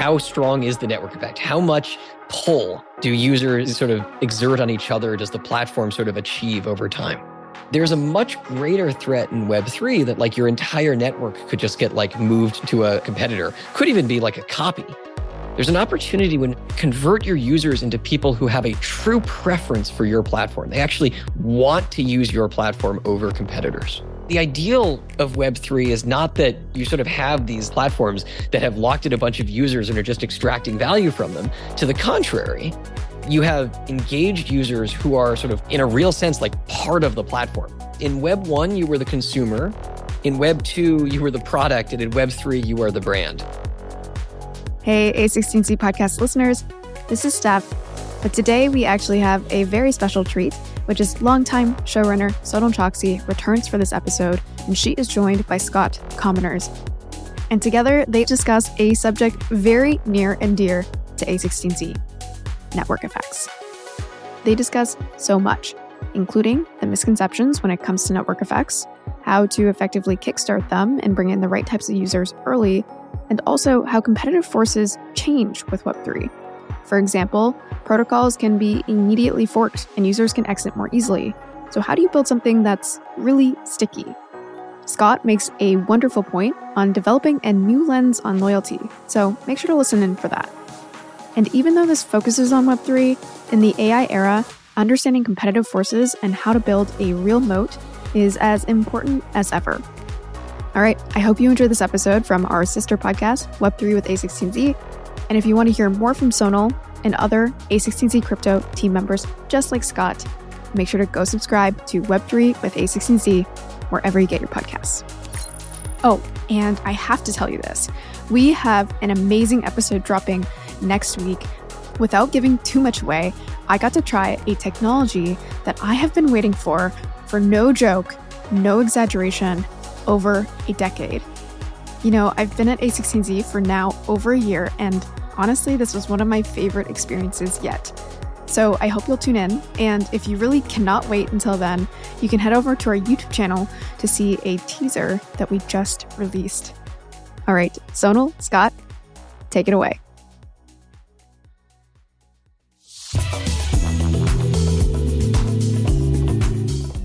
how strong is the network effect? How much pull do users sort of exert on each other? Does the platform sort of achieve over time? There's a much greater threat in Web3 that like your entire network could just get like moved to a competitor, could even be like a copy. There's an opportunity when convert your users into people who have a true preference for your platform. They actually want to use your platform over competitors. The ideal of Web3 is not that you sort of have these platforms that have locked in a bunch of users and are just extracting value from them. To the contrary, you have engaged users who are sort of, in a real sense, like part of the platform. In Web1, you were the consumer. In Web2, you were the product. And in Web3, you are the brand. Hey, A16Z podcast listeners, this is Steph. But today we actually have a very special treat, which is longtime showrunner Sonal Chokski returns for this episode, and she is joined by Scott Kominers. And together they discuss a subject very near and dear to A16Z, network effects. They discuss so much, including the misconceptions when it comes to network effects, how to effectively kickstart them and bring in the right types of users early, and also how competitive forces change with Web3. For example, protocols can be immediately forked and users can exit more easily. So how do you build something that's really sticky? Scott makes a wonderful point on developing a new lens on loyalty, so make sure to listen in for that. And even though this focuses on Web3, in the AI era, understanding competitive forces and how to build a real moat is as important as ever. All right, I hope you enjoyed this episode from our sister podcast, Web3 with A16Z. And if you want to hear more from Sonal and other A16Z Crypto team members just like Scott, make sure to go subscribe to Web3 with A16Z wherever you get your podcasts. Oh, and I have to tell you this. We have an amazing episode dropping next week. Without giving too much away, I got to try a technology that I have been waiting for no joke, no exaggeration, over a decade. You know, I've been at A16Z for now over a year, and honestly, this was one of my favorite experiences yet. So I hope you'll tune in, and if you really cannot wait until then, you can head over to our YouTube channel to see a teaser that we just released. All right, Sonal, Scott, take it away.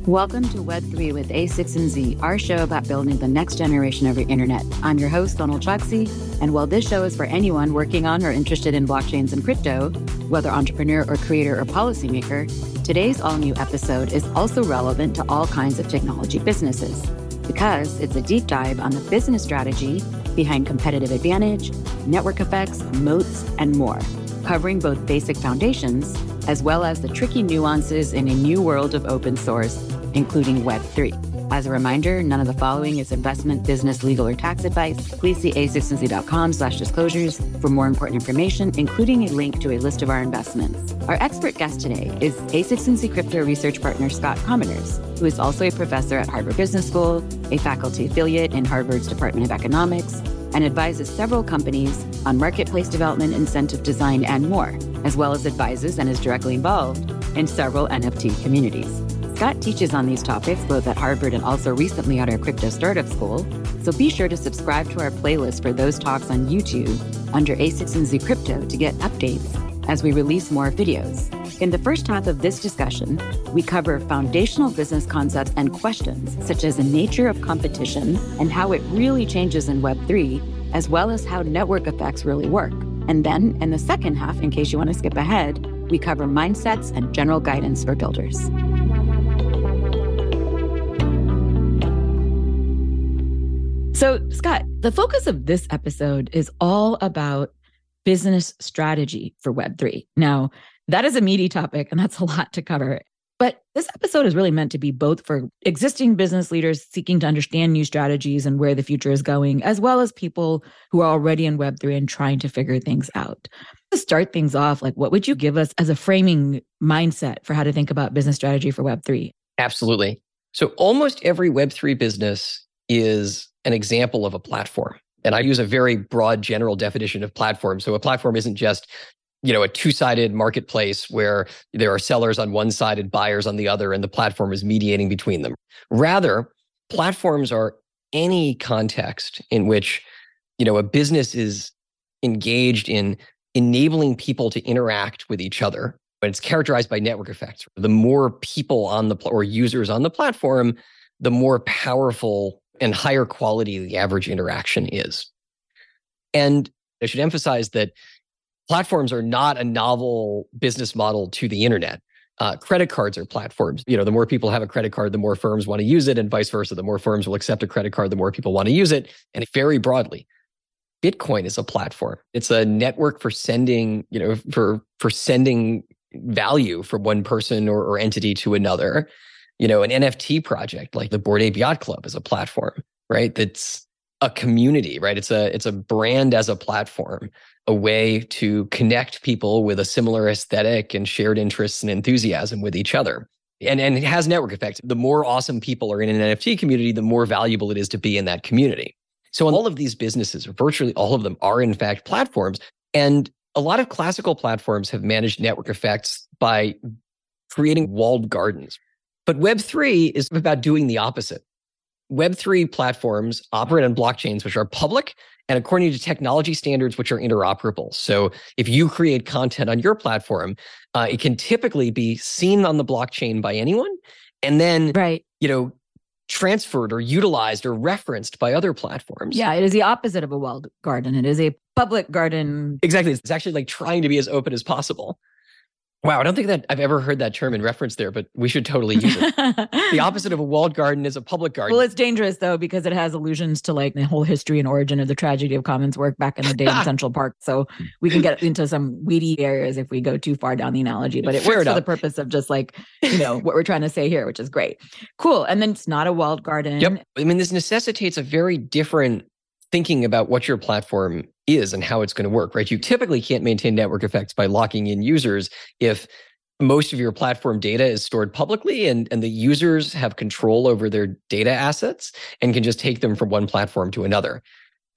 Welcome to Web3 with A16Z, our show about building the next generation of your internet. I'm your host, Sonal Chokski, and while this show is for anyone working on or interested in blockchains and crypto, whether entrepreneur or creator or policymaker, today's all-new episode is also relevant to all kinds of technology businesses because it's a deep dive on the business strategy behind competitive advantage, network effects, moats, and more, covering both basic foundations as well as the tricky nuances in a new world of open source, including Web3. As a reminder, none of the following is investment, business, legal, or tax advice. Please see a16z.com/disclosures for more important information, including a link to a list of our investments. Our expert guest today is A16Z Crypto Research Partner Scott Kominers, who is also a professor at Harvard Business School, a faculty affiliate in Harvard's Department of Economics, and advises several companies on marketplace development, incentive design, and more, as well as advises and is directly involved in several NFT communities. Scott teaches on these topics both at Harvard and also recently at our Crypto Startup School, so be sure to subscribe to our playlist for those talks on YouTube under A16Z Crypto to get updates as we release more videos. In the first half of this discussion, we cover foundational business concepts and questions such as the nature of competition and how it really changes in Web3, as well as how network effects really work. And then in the second half, in case you want to skip ahead, we cover mindsets and general guidance for builders. So, Scott, the focus of this episode is all about business strategy for Web3. Now, that is a meaty topic and that's a lot to cover. But this episode is really meant to be both for existing business leaders seeking to understand new strategies and where the future is going, as well as people who are already in Web3 and trying to figure things out. To start things off, like what would you give us as a framing mindset for how to think about business strategy for Web3? Absolutely. So almost every Web3 business is an example of a platform. And I use a very broad general definition of platform. So a platform isn't just, you know, a two-sided marketplace where there are sellers on one side and buyers on the other, and the platform is mediating between them. Rather, platforms are any context in which, you know, a business is engaged in enabling people to interact with each other. But it's characterized by network effects. The more people on the or users on the platform, the more powerful and higher quality the average interaction is. And I should emphasize that platforms are not a novel business model to the internet. Credit cards are platforms. You know, the more people have a credit card, the more firms want to use it, and vice versa. The more firms will accept a credit card, the more people want to use it. And very broadly, Bitcoin is a platform. It's a network for sending, you know, for sending value from one person or entity to another. You know, an NFT project like the Bored Ape Yacht Club is a platform, right? That's a community, right? It's a brand as a platform, a way to connect people with a similar aesthetic and shared interests and enthusiasm with each other. And it has network effects. The more awesome people are in an NFT community, the more valuable it is to be in that community. So all of these businesses, virtually all of them, are in fact platforms. And a lot of classical platforms have managed network effects by creating walled gardens. But Web3 is about doing the opposite. Web3 platforms operate on blockchains, which are public and according to technology standards, which are interoperable. So if you create content on your platform, it can typically be seen on the blockchain by anyone and then, you know, transferred or utilized or referenced by other platforms. Yeah, it is the opposite of a walled garden. It is a public garden. Exactly. It's actually like trying to be as open as possible. Wow, I don't think that I've ever heard that term in reference there, but we should totally use it. The opposite of a walled garden is a public garden. Well, it's dangerous, though, because it has allusions to like the whole history and origin of the tragedy of commons work back in the day in Central Park. So we can get into some weedy areas if we go too far down the analogy, but it works for the purpose of just like, you know, what we're trying to say here, which is great. Cool. And then it's not a walled garden. Yep. I mean, this necessitates a very different thinking about what your platform is and how it's going to work, right? You typically can't maintain network effects by locking in users if most of your platform data is stored publicly and the users have control over their data assets and can just take them from one platform to another.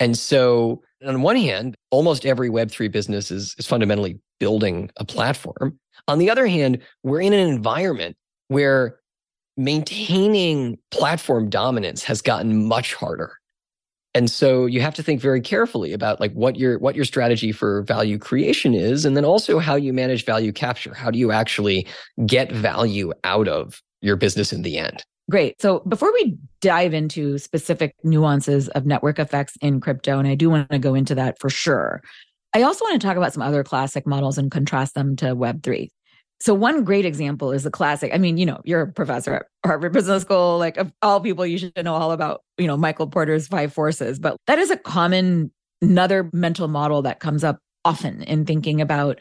And so on one hand, almost every Web3 business is fundamentally building a platform. On the other hand, we're in an environment where maintaining platform dominance has gotten much harder. And so you have to think very carefully about like what your strategy for value creation is, and then also how you manage value capture. How do you actually get value out of your business in the end? Great. So before we dive into specific nuances of network effects in crypto, and I do want to go into that for sure, I also want to talk about some other classic models and contrast them to Web3. So one great example is the classic, I mean, you know, you're a professor at Harvard Business School, like of all people, you should know all about, you know, Michael Porter's Five Forces, but that is a common, another mental model that comes up often in thinking about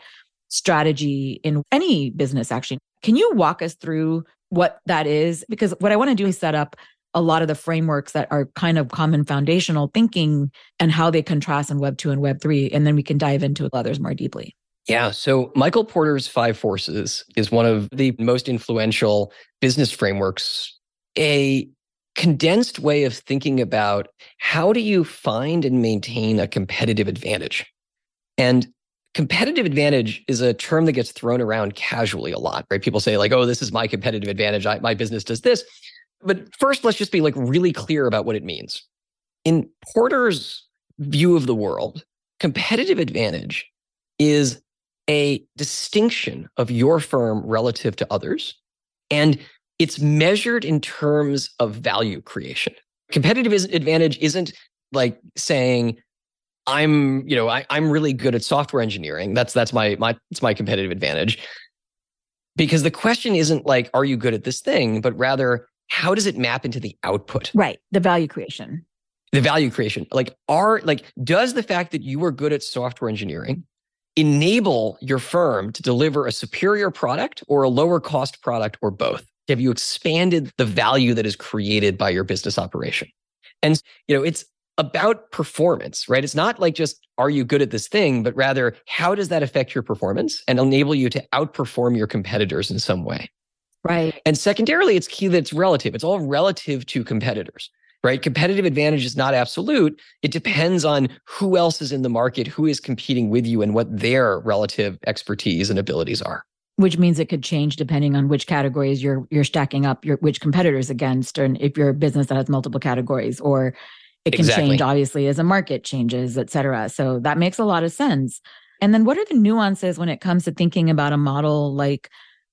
strategy in any business action. Can you walk us through what that is? Because what I want to do is set up a lot of the frameworks that are kind of common foundational thinking and how they contrast in Web2 and Web3, and then we can dive into others more deeply. Yeah. So Michael Porter's Five Forces is one of the most influential business frameworks, a condensed way of thinking about how do you find and maintain a competitive advantage. And competitive advantage is a term that gets thrown around casually a lot, right? People say like, oh, this is my competitive advantage. My business does this. But first, let's just be like really clear about what it means. In Porter's view of the world, competitive advantage is a distinction of your firm relative to others, and it's measured in terms of value creation. Competitive advantage isn't like saying, I'm really good at software engineering. That's my competitive advantage. Because the question isn't like, are you good at this thing, but rather, how does it map into the output? Right, the value creation. The value creation, does the fact that you are good at software engineering enable your firm to deliver a superior product or a lower cost product or both? Have you expanded the value that is created by your business operation? And, you know, it's about performance, right? It's not like just, are you good at this thing, but rather, how does that affect your performance and enable you to outperform your competitors in some way? Right. And secondarily, it's key that it's relative. It's all relative to competitors. Right? Competitive advantage is not absolute. It depends on who else is in the market, who is competing with you, and what their relative expertise and abilities are. Which means it could change depending on which categories you're stacking up, which competitors against, and if you're a business that has multiple categories, or It can change, obviously, as a market changes, et cetera. So that makes a lot of sense. And then what are the nuances when it comes to thinking about a model like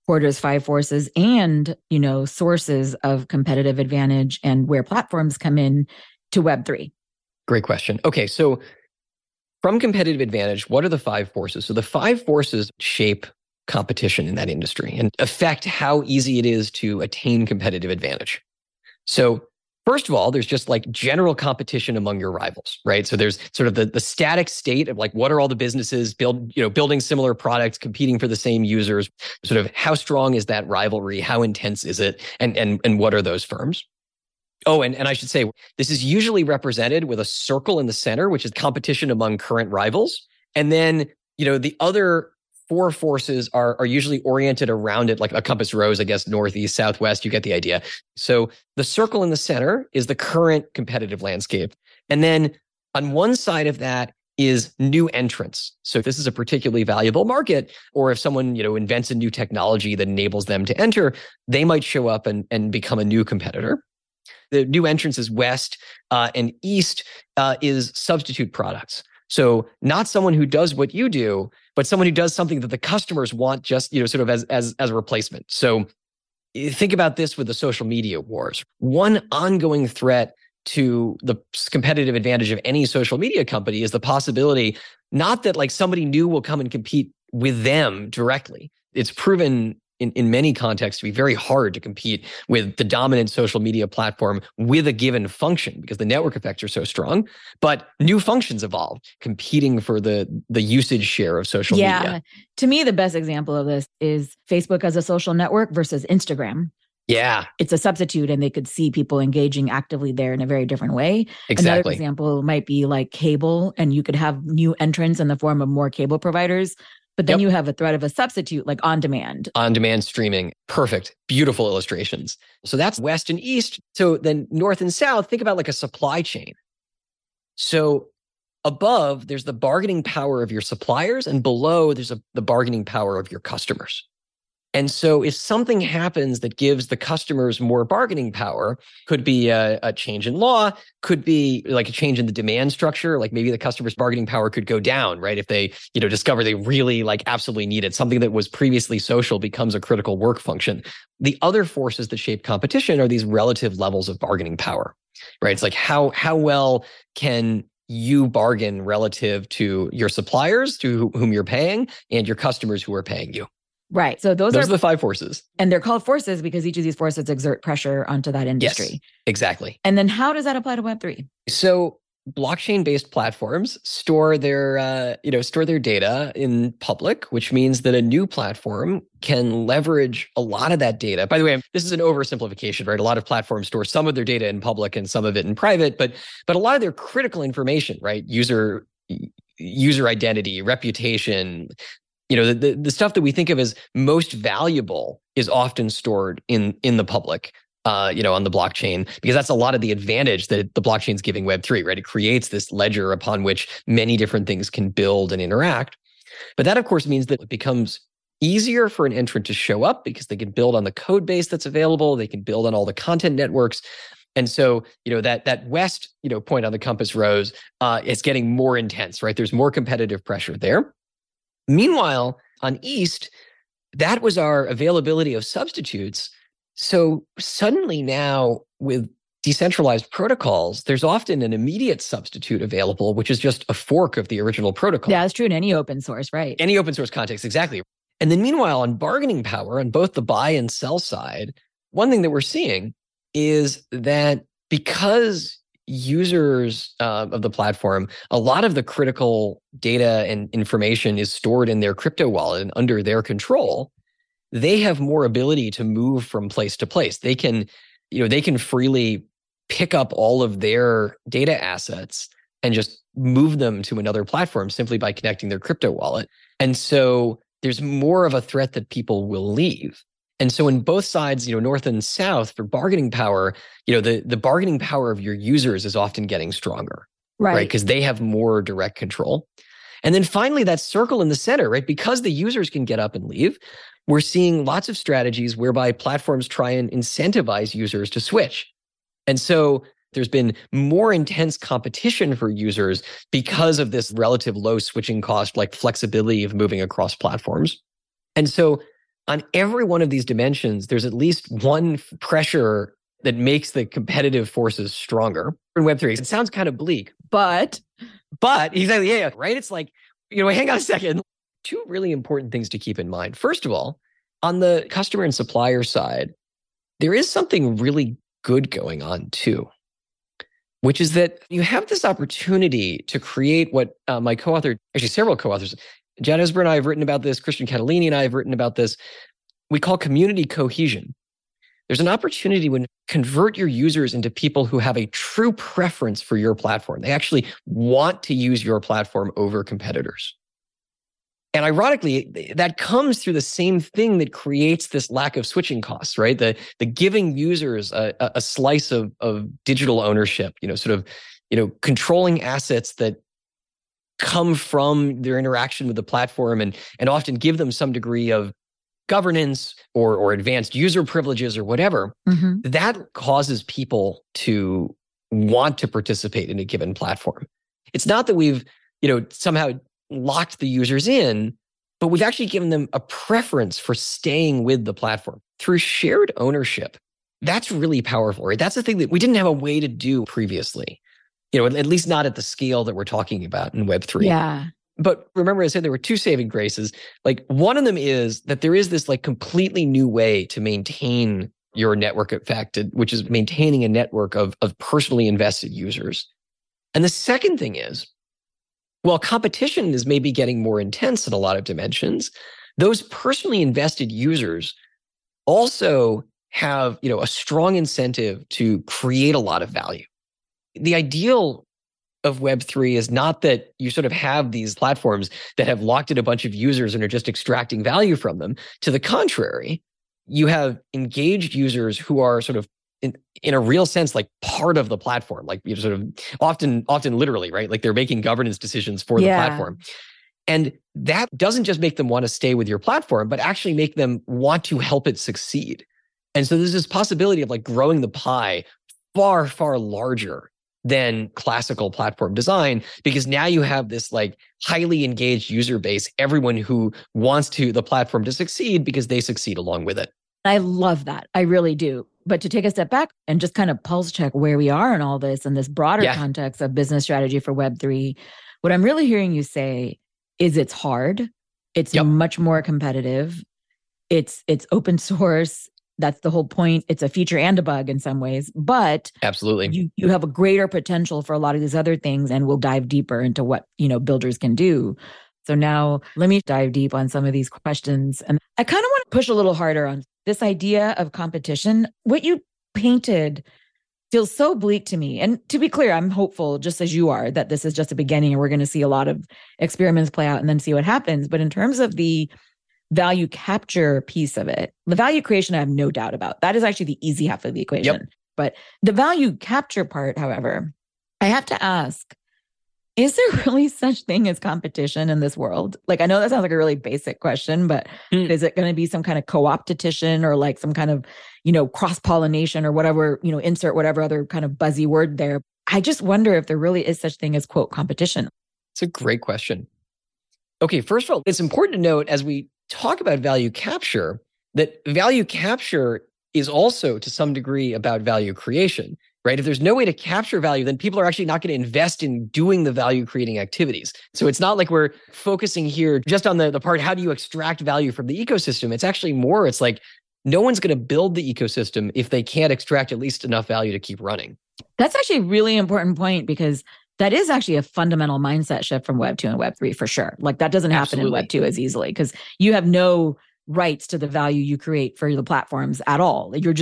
Porter's Five Forces and, you know, sources of competitive advantage and where platforms come in to Web3? Great question. Okay, so from competitive advantage, what are the five forces? So the five forces shape competition in that industry and affect how easy it is to attain competitive advantage. So first of all, there's just like general competition among your rivals, right? So there's sort of the static state of like, what are all the businesses building similar products, competing for the same users? Sort of how strong is that rivalry? How intense is it? And what are those firms? Oh, and I should say, this is usually represented with a circle in the center, which is competition among current rivals. And then, you know, the other four forces are usually oriented around it, like a compass rose, I guess, northeast, southwest, you get the idea. So the circle in the center is the current competitive landscape. And then on one side of that is new entrants. So if this is a particularly valuable market, or if someone, you know, invents a new technology that enables them to enter, they might show up and become a new competitor. The new entrants is west and east is substitute products. So not someone who does what you do, but someone who does something that the customers want, just, you know, sort of as a replacement. So think about this with the social media wars. One ongoing threat to the competitive advantage of any social media company is the possibility, not that like somebody new will come and compete with them directly. It's proven in many contexts to be very hard to compete with the dominant social media platform with a given function because the network effects are so strong, but new functions evolve competing for the usage share of social media. To me, the best example of this is Facebook as a social network versus Instagram. Yeah. It's a substitute and they could see people engaging actively there in a very different way. Exactly. Another example might be like cable, and you could have new entrants in the form of more cable providers. But then you have a threat of a substitute, like on-demand. On-demand streaming. Perfect. Beautiful illustrations. So that's west and east. So then north and south, think about like a supply chain. So above, there's the bargaining power of your suppliers, and below, there's the bargaining power of your customers. And so if something happens that gives the customers more bargaining power, could be a change in law, could be like a change in the demand structure, like maybe the customer's bargaining power could go down, right? If they, you know, discover they really like absolutely need it, something that was previously social becomes a critical work function. The other forces that shape competition are these relative levels of bargaining power, right? It's like how well can you bargain relative to your suppliers to whom you're paying and your customers who are paying you. Right. So those are the five forces. And they're called forces because each of these forces exert pressure onto that industry. Yes, exactly. And then how does that apply to Web3? So blockchain-based platforms store their data in public, which means that a new platform can leverage a lot of that data. By the way, this is an oversimplification, right? A lot of platforms store some of their data in public and some of it in private, but a lot of their critical information, right? User identity, reputation, you know, the stuff that we think of as most valuable is often stored in the public, on the blockchain, because that's a lot of the advantage that the blockchain's giving Web3, right? It creates this ledger upon which many different things can build and interact. But that, of course, means that it becomes easier for an entrant to show up because they can build on the code base that's available. They can build on all the content networks. And so, you know, that west, you know, point on the compass rose is getting more intense, right? There's more competitive pressure there. Meanwhile, on East, that was our availability of substitutes. So suddenly now with decentralized protocols, there's often an immediate substitute available, which is just a fork of the original protocol. Yeah, that's true in any open source, right? Any open source context, exactly. And then meanwhile, on bargaining power, on both the buy and sell side, one thing that we're seeing is that because users of the platform, a lot of the critical data and information is stored in their crypto wallet and under their control, they have more ability to move from place to place. They can, you know, they can freely pick up all of their data assets and just move them to another platform simply by connecting their crypto wallet. And so there's more of a threat that people will leave. And so in both sides, you know, north and south, for bargaining power, you know, the bargaining power of your users is often getting stronger, right? Because they have more direct control. And then finally, that circle in the center, right? Because the users can get up and leave, we're seeing lots of strategies whereby platforms try and incentivize users to switch. And so there's been more intense competition for users because of this relative low switching cost, like flexibility of moving across platforms. And so on every one of these dimensions, there's at least one pressure that makes the competitive forces stronger in Web3. It sounds kind of bleak, but exactly, yeah, right? It's like, hang on a second. Two really important things to keep in mind. First of all, on the customer and supplier side, there is something really good going on too, which is that you have this opportunity to create what my co-author, actually several co-authors, Jad Esber and I have written about this, Christian Catalini and I have written about this, we call community cohesion. There's an opportunity when you convert your users into people who have a true preference for your platform. They actually want to use your platform over competitors. And ironically, that comes through the same thing that creates this lack of switching costs, right? The giving users a slice of digital ownership, controlling assets that come from their interaction with the platform and often give them some degree of governance or advanced user privileges or whatever, that causes people to want to participate in a given platform. It's not that we've, somehow locked the users in, but we've actually given them a preference for staying with the platform through shared ownership. That's really powerful, right? That's the thing that we didn't have a way to do previously, at least not at the scale that we're talking about in Web3. Yeah. But remember, I said there were two saving graces. Like one of them is that there is this like completely new way to maintain your network effect, which is maintaining a network of personally invested users. And the second thing is, while competition is maybe getting more intense in a lot of dimensions, those personally invested users also have, a strong incentive to create a lot of value. The ideal of Web3 is not that you sort of have these platforms that have locked in a bunch of users and are just extracting value from them. To the contrary, you have engaged users who are sort of in a real sense, like part of the platform, like sort of often literally, right? Like they're making governance decisions for the platform. And that doesn't just make them want to stay with your platform, but actually make them want to help it succeed. And so there's this possibility of like growing the pie far, far larger than classical platform design, because now you have this like highly engaged user base, everyone who wants the platform to succeed because they succeed along with it. I love that. I really do. But to take a step back and just kind of pulse check where we are in all this and this broader context of business strategy for Web3, what I'm really hearing you say is it's hard. It's much more competitive. It's open source. That's the whole point. It's a feature and a bug in some ways, but absolutely, you have a greater potential for a lot of these other things, and we'll dive deeper into what builders can do. So now let me dive deep on some of these questions. And I kind of want to push a little harder on this idea of competition. What you painted feels so bleak to me. And to be clear, I'm hopeful, just as you are, that this is just a beginning and we're going to see a lot of experiments play out and then see what happens. But in terms of the value capture piece of it, the value creation, I have no doubt about. That is actually the easy half of the equation. Yep. But the value capture part, however, I have to ask, is there really such thing as competition in this world? Like, I know that sounds like a really basic question, but is it going to be some kind of co-opetition or like some kind of, cross-pollination or whatever, insert whatever other kind of buzzy word there? I just wonder if there really is such thing as, quote, competition. It's a great question. Okay, first of all, it's important to note as we talk about value capture, that value capture is also to some degree about value creation. Right? If there's no way to capture value, then people are actually not going to invest in doing the value creating activities. So it's not like we're focusing here just on the part, how do you extract value from the ecosystem? It's actually more, it's like no one's going to build the ecosystem if they can't extract at least enough value to keep running. That's actually a really important point, because that is actually a fundamental mindset shift from Web 2 and Web 3 for sure. Like that doesn't happen in Web 2 as easily, because you have no rights to the value you create for the platforms at all. You're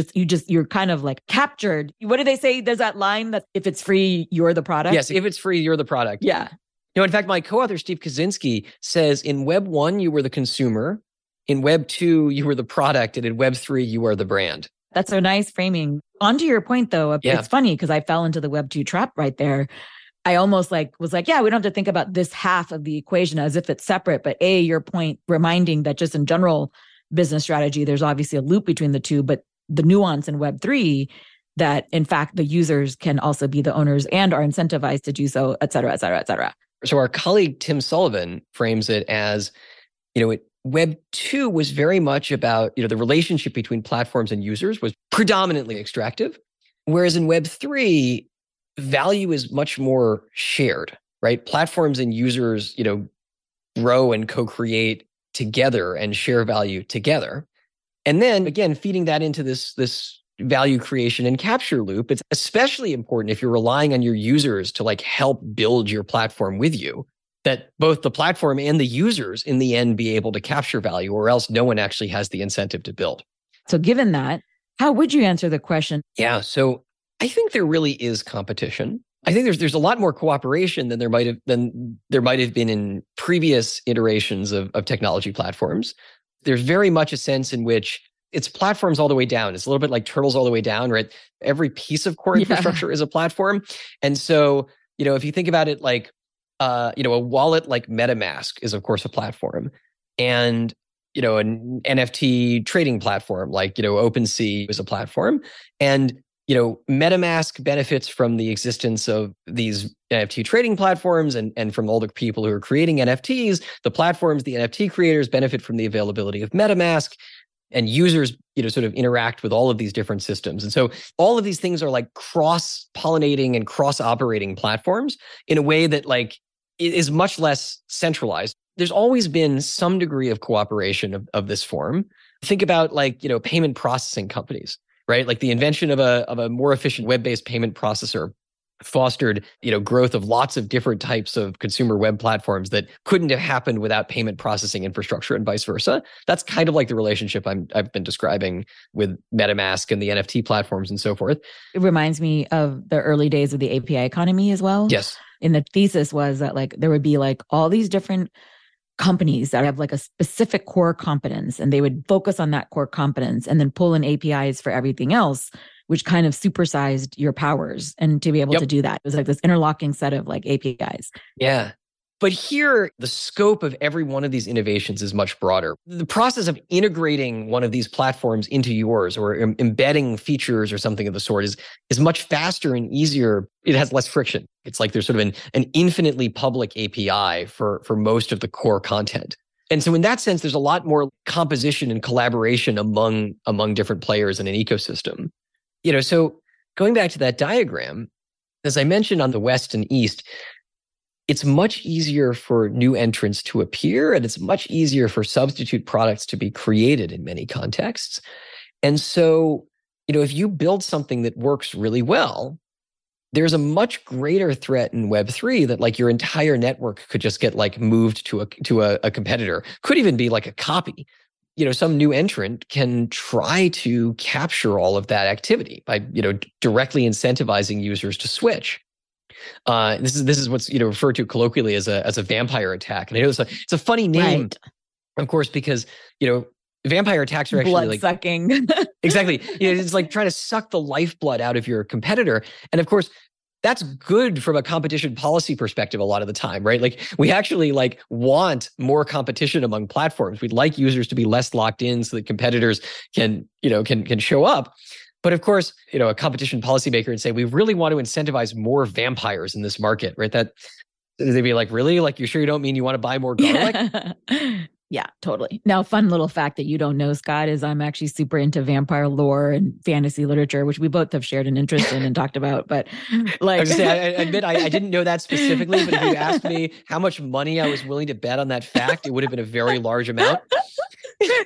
kind of like captured. What do they say? There's that line that if it's free, you're the product. Yes, if it's free, you're the product. Yeah. In fact, my co-author, Steve Kaczynski, says in Web1, you were the consumer. In Web2, you were the product. And in Web3, you are the brand. That's a nice framing. Onto your point though, it's funny because I fell into the Web2 trap right there. I almost we don't have to think about this half of the equation as if it's separate, but your point reminding that just in general business strategy, there's obviously a loop between the two, but the nuance in Web3 that in fact, the users can also be the owners and are incentivized to do so, et cetera, et cetera, et cetera. So our colleague, Tim Sullivan, frames it as, Web 2 was very much about, the relationship between platforms and users was predominantly extractive. Whereas in Web 3, value is much more shared, right? Platforms and users, grow and co-create together and share value together. And then again, feeding that into this value creation and capture loop, it's especially important if you're relying on your users to help build your platform with you, that both the platform and the users in the end be able to capture value, or else no one actually has the incentive to build. So given that, how would you answer the question? Yeah, so I think there really is competition. I think there's a lot more cooperation than there might have been in previous iterations of technology platforms. There's very much a sense in which it's platforms all the way down. It's a little bit like turtles all the way down, right? Every piece of core infrastructure is a platform. And so, if you think about it a wallet like MetaMask is of course a platform. And an NFT trading platform like, OpenSea is a platform. And MetaMask benefits from the existence of these NFT trading platforms and from all the people who are creating NFTs. The platforms, the NFT creators benefit from the availability of MetaMask, and users, sort of interact with all of these different systems. And so all of these things are cross-pollinating and cross-operating platforms in a way that is much less centralized. There's always been some degree of cooperation of this form. Think about payment processing companies. Right? The invention of a more efficient web-based payment processor fostered, growth of lots of different types of consumer web platforms that couldn't have happened without payment processing infrastructure and vice versa. That's kind of the relationship I've been describing with MetaMask and the NFT platforms and so forth. It reminds me of the early days of the API economy as well. Yes. And the thesis was that there would be all these different companies that have a specific core competence, and they would focus on that core competence and then pull in APIs for everything else, which kind of supersized your powers. And to be able to do that, it was this interlocking set of APIs. Yeah. But here, the scope of every one of these innovations is much broader. The process of integrating one of these platforms into yours or embedding features or something of the sort is much faster and easier. It has less friction. It's there's sort of an infinitely public API for most of the core content. And so in that sense, there's a lot more composition and collaboration among different players in an ecosystem. So going back to that diagram, as I mentioned on the West and East, it's much easier for new entrants to appear, and it's much easier for substitute products to be created in many contexts. And so, if you build something that works really well, there's a much greater threat in Web3 that your entire network could just get moved to a competitor, could even be a copy. Some new entrant can try to capture all of that activity by, directly incentivizing users to switch. This is what's referred to colloquially as a vampire attack, and I know it's a funny name, right? Of course, because vampire attacks are actually blood sucking. Exactly, it's trying to suck the lifeblood out of your competitor, and of course that's good from a competition policy perspective a lot of the time, right? We actually want more competition among platforms. We'd like users to be less locked in so that competitors can show up. But of course, a competition policymaker would say, we really want to incentivize more vampires in this market, right? That they'd be really? You sure you don't mean you want to buy more garlic? Yeah, totally. Now, fun little fact that you don't know, Scott, is I'm actually super into vampire lore and fantasy literature, which we both have shared an interest in and talked about. But I admit I didn't know that specifically, but if you asked me how much money I was willing to bet on that fact, it would have been a very large amount.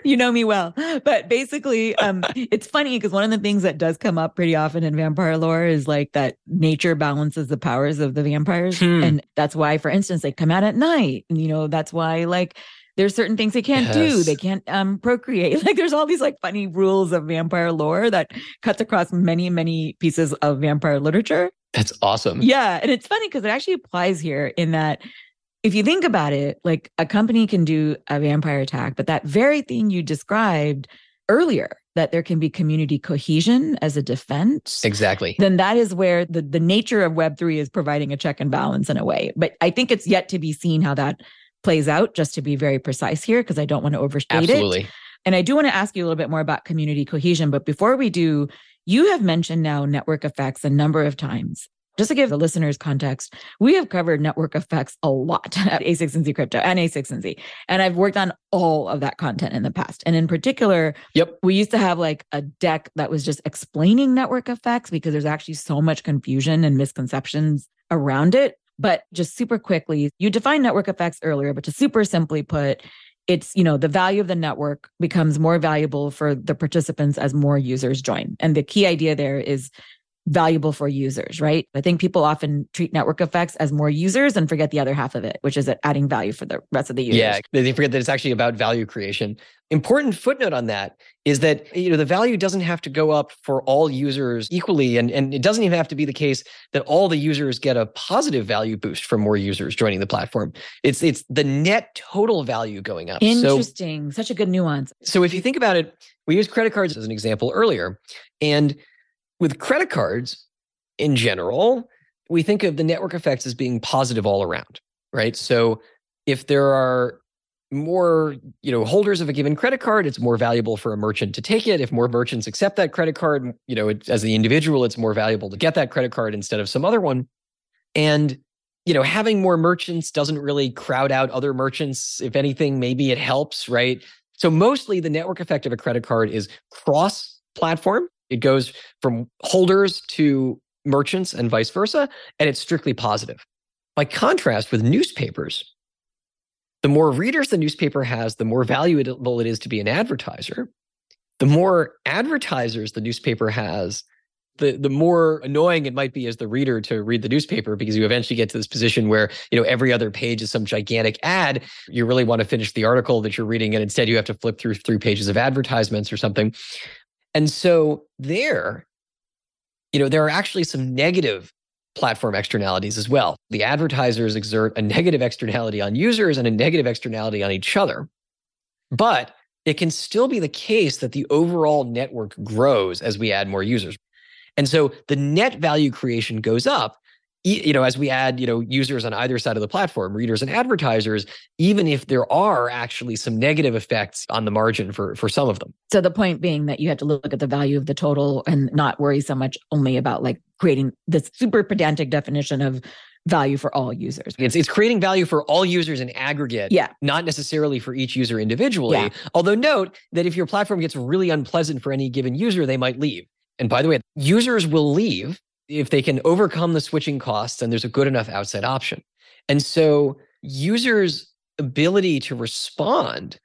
You know me well. But basically, it's funny because one of the things that does come up pretty often in vampire lore is that nature balances the powers of the vampires. And that's why, for instance, they come out at night. And, that's why there's certain things they can't do. They can't procreate. There's all these funny rules of vampire lore that cuts across many, many pieces of vampire literature. That's awesome. Yeah. And it's funny because it actually applies here in that if you think about it, a company can do a vampire attack, but that very thing you described earlier, that there can be community cohesion as a defense. Exactly. Then that is where the nature of Web3 is providing a check and balance in a way. But I think it's yet to be seen how that plays out, just to be very precise here, because I don't want to overstate it. Absolutely. And I do want to ask you a little bit more about community cohesion. But before we do, you have mentioned now network effects a number of times. Just to give the listeners context, we have covered network effects a lot at A16Z Crypto and A16Z. And I've worked on all of that content in the past. And in particular, we used to have like a deck that was just explaining network effects because there's actually so much confusion and misconceptions around it. But just super quickly, you defined network effects earlier, but to super simply put, it's, you know, the value of the network becomes more valuable for the participants as more users join. And the key idea there is valuable for users, right? I think people often treat network effects as more users and forget the other half of it, which is adding value for the rest of the users. Yeah, they forget that it's actually about value creation. Important footnote on that is that, you know, the value doesn't have to go up for all users equally. And it doesn't even have to be the case that all the users get a positive value boost from more users joining the platform. It's the net total value going up. Interesting. Such a good nuance. So if you think about it, we used credit cards as an example earlier. And with credit cards, in general, we think of the network effects as being positive all around, right? So if there are more, you know, holders of a given credit card, it's more valuable for a merchant to take it. If more merchants accept that credit card, you know, as the individual, it's more valuable to get that credit card instead of some other one. And, you know, having more merchants doesn't really crowd out other merchants. If anything, maybe it helps, right? So mostly the network effect of a credit card is cross-platform. It goes from holders to merchants and vice versa, and it's strictly positive. By contrast with newspapers, the more readers the newspaper has, the more valuable it is to be an advertiser. The more advertisers the newspaper has, the more annoying it might be as the reader to read the newspaper, because you eventually get to this position where, you know, every other page is some gigantic ad. You really want to finish the article that you're reading, and instead you have to flip through 3 pages of advertisements or something. And so there, you know, there are actually some negative platform externalities as well. The advertisers exert a negative externality on users and a negative externality on each other. But it can still be the case that the overall network grows as we add more users. And so the net value creation goes up, you know, as we add, you know, users on either side of the platform, readers and advertisers, even if there are actually some negative effects on the margin for some of them. So the point being that you have to look at the value of the total and not worry so much only about like creating this super pedantic definition of value for all users. It's creating value for all users in aggregate, not necessarily for each user individually. Yeah. Although note that if your platform gets really unpleasant for any given user, they might leave. And by the way, users will leave if they can overcome the switching costs and there's a good enough outside option. And so users' ability to respond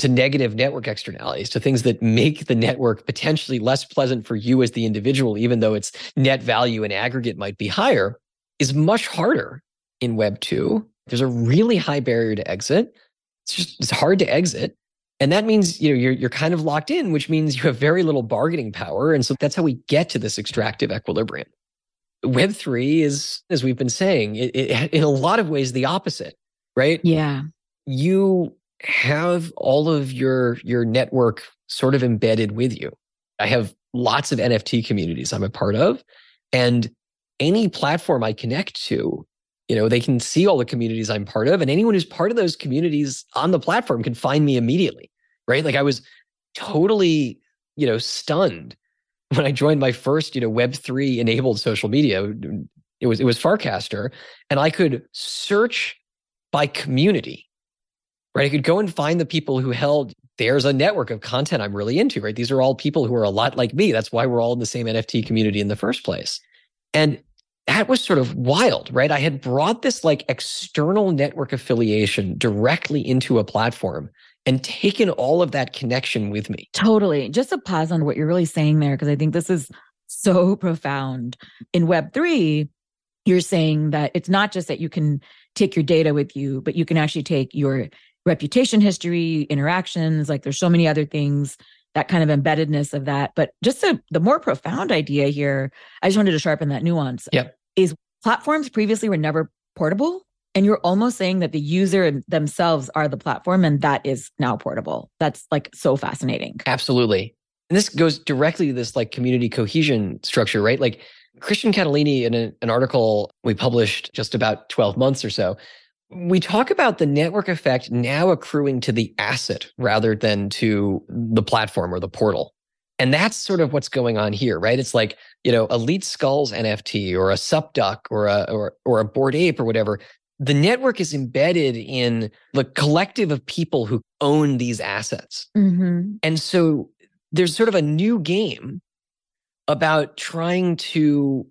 to negative network externalities, to things that make the network potentially less pleasant for you as the individual, even though its net value in aggregate might be higher, is much harder in Web 2. There's a really high barrier to exit. It's hard to exit. And that means, you know, you're kind of locked in, which means you have very little bargaining power. And so that's how we get to this extractive equilibrium. Web3 is, as we've been saying, in a lot of ways, the opposite, right? Yeah. You have all of your network sort of embedded with you. I have lots of NFT communities I'm a part of. And any platform I connect to, you know, they can see all the communities I'm part of, and anyone who's part of those communities on the platform can find me immediately, right? Like I was totally, you know, stunned when I joined my first, you know, Web3 enabled social media. It was Farcaster, and I could search by community, right? I could go and find the people who held, there's a network of content I'm really into, right? These are all people who are a lot like me. That's why we're all in the same NFT community in the first place. And that was sort of wild, right? I had brought this like external network affiliation directly into a platform and taken all of that connection with me. Totally. Just a pause on what you're really saying there, because I think this is so profound. In Web3, you're saying that it's not just that you can take your data with you, but you can actually take your reputation history, interactions, like there's so many other things, that kind of embeddedness of that. But just the more profound idea here, I just wanted to sharpen that nuance, is platforms previously were never portable. And you're almost saying that the user themselves are the platform, and that is now portable. That's like so fascinating. Absolutely. And this goes directly to this like community cohesion structure, right? Like Christian Catalini in an article we published just about 12 months or so we talk about the network effect now accruing to the asset rather than to the platform or the portal. And that's sort of what's going on here, right? It's like, you know, Elite Skulls NFT or a Supduck or a Bored Ape or whatever. The network is embedded in the collective of people who own these assets. Mm-hmm. And so there's sort of a new game about trying to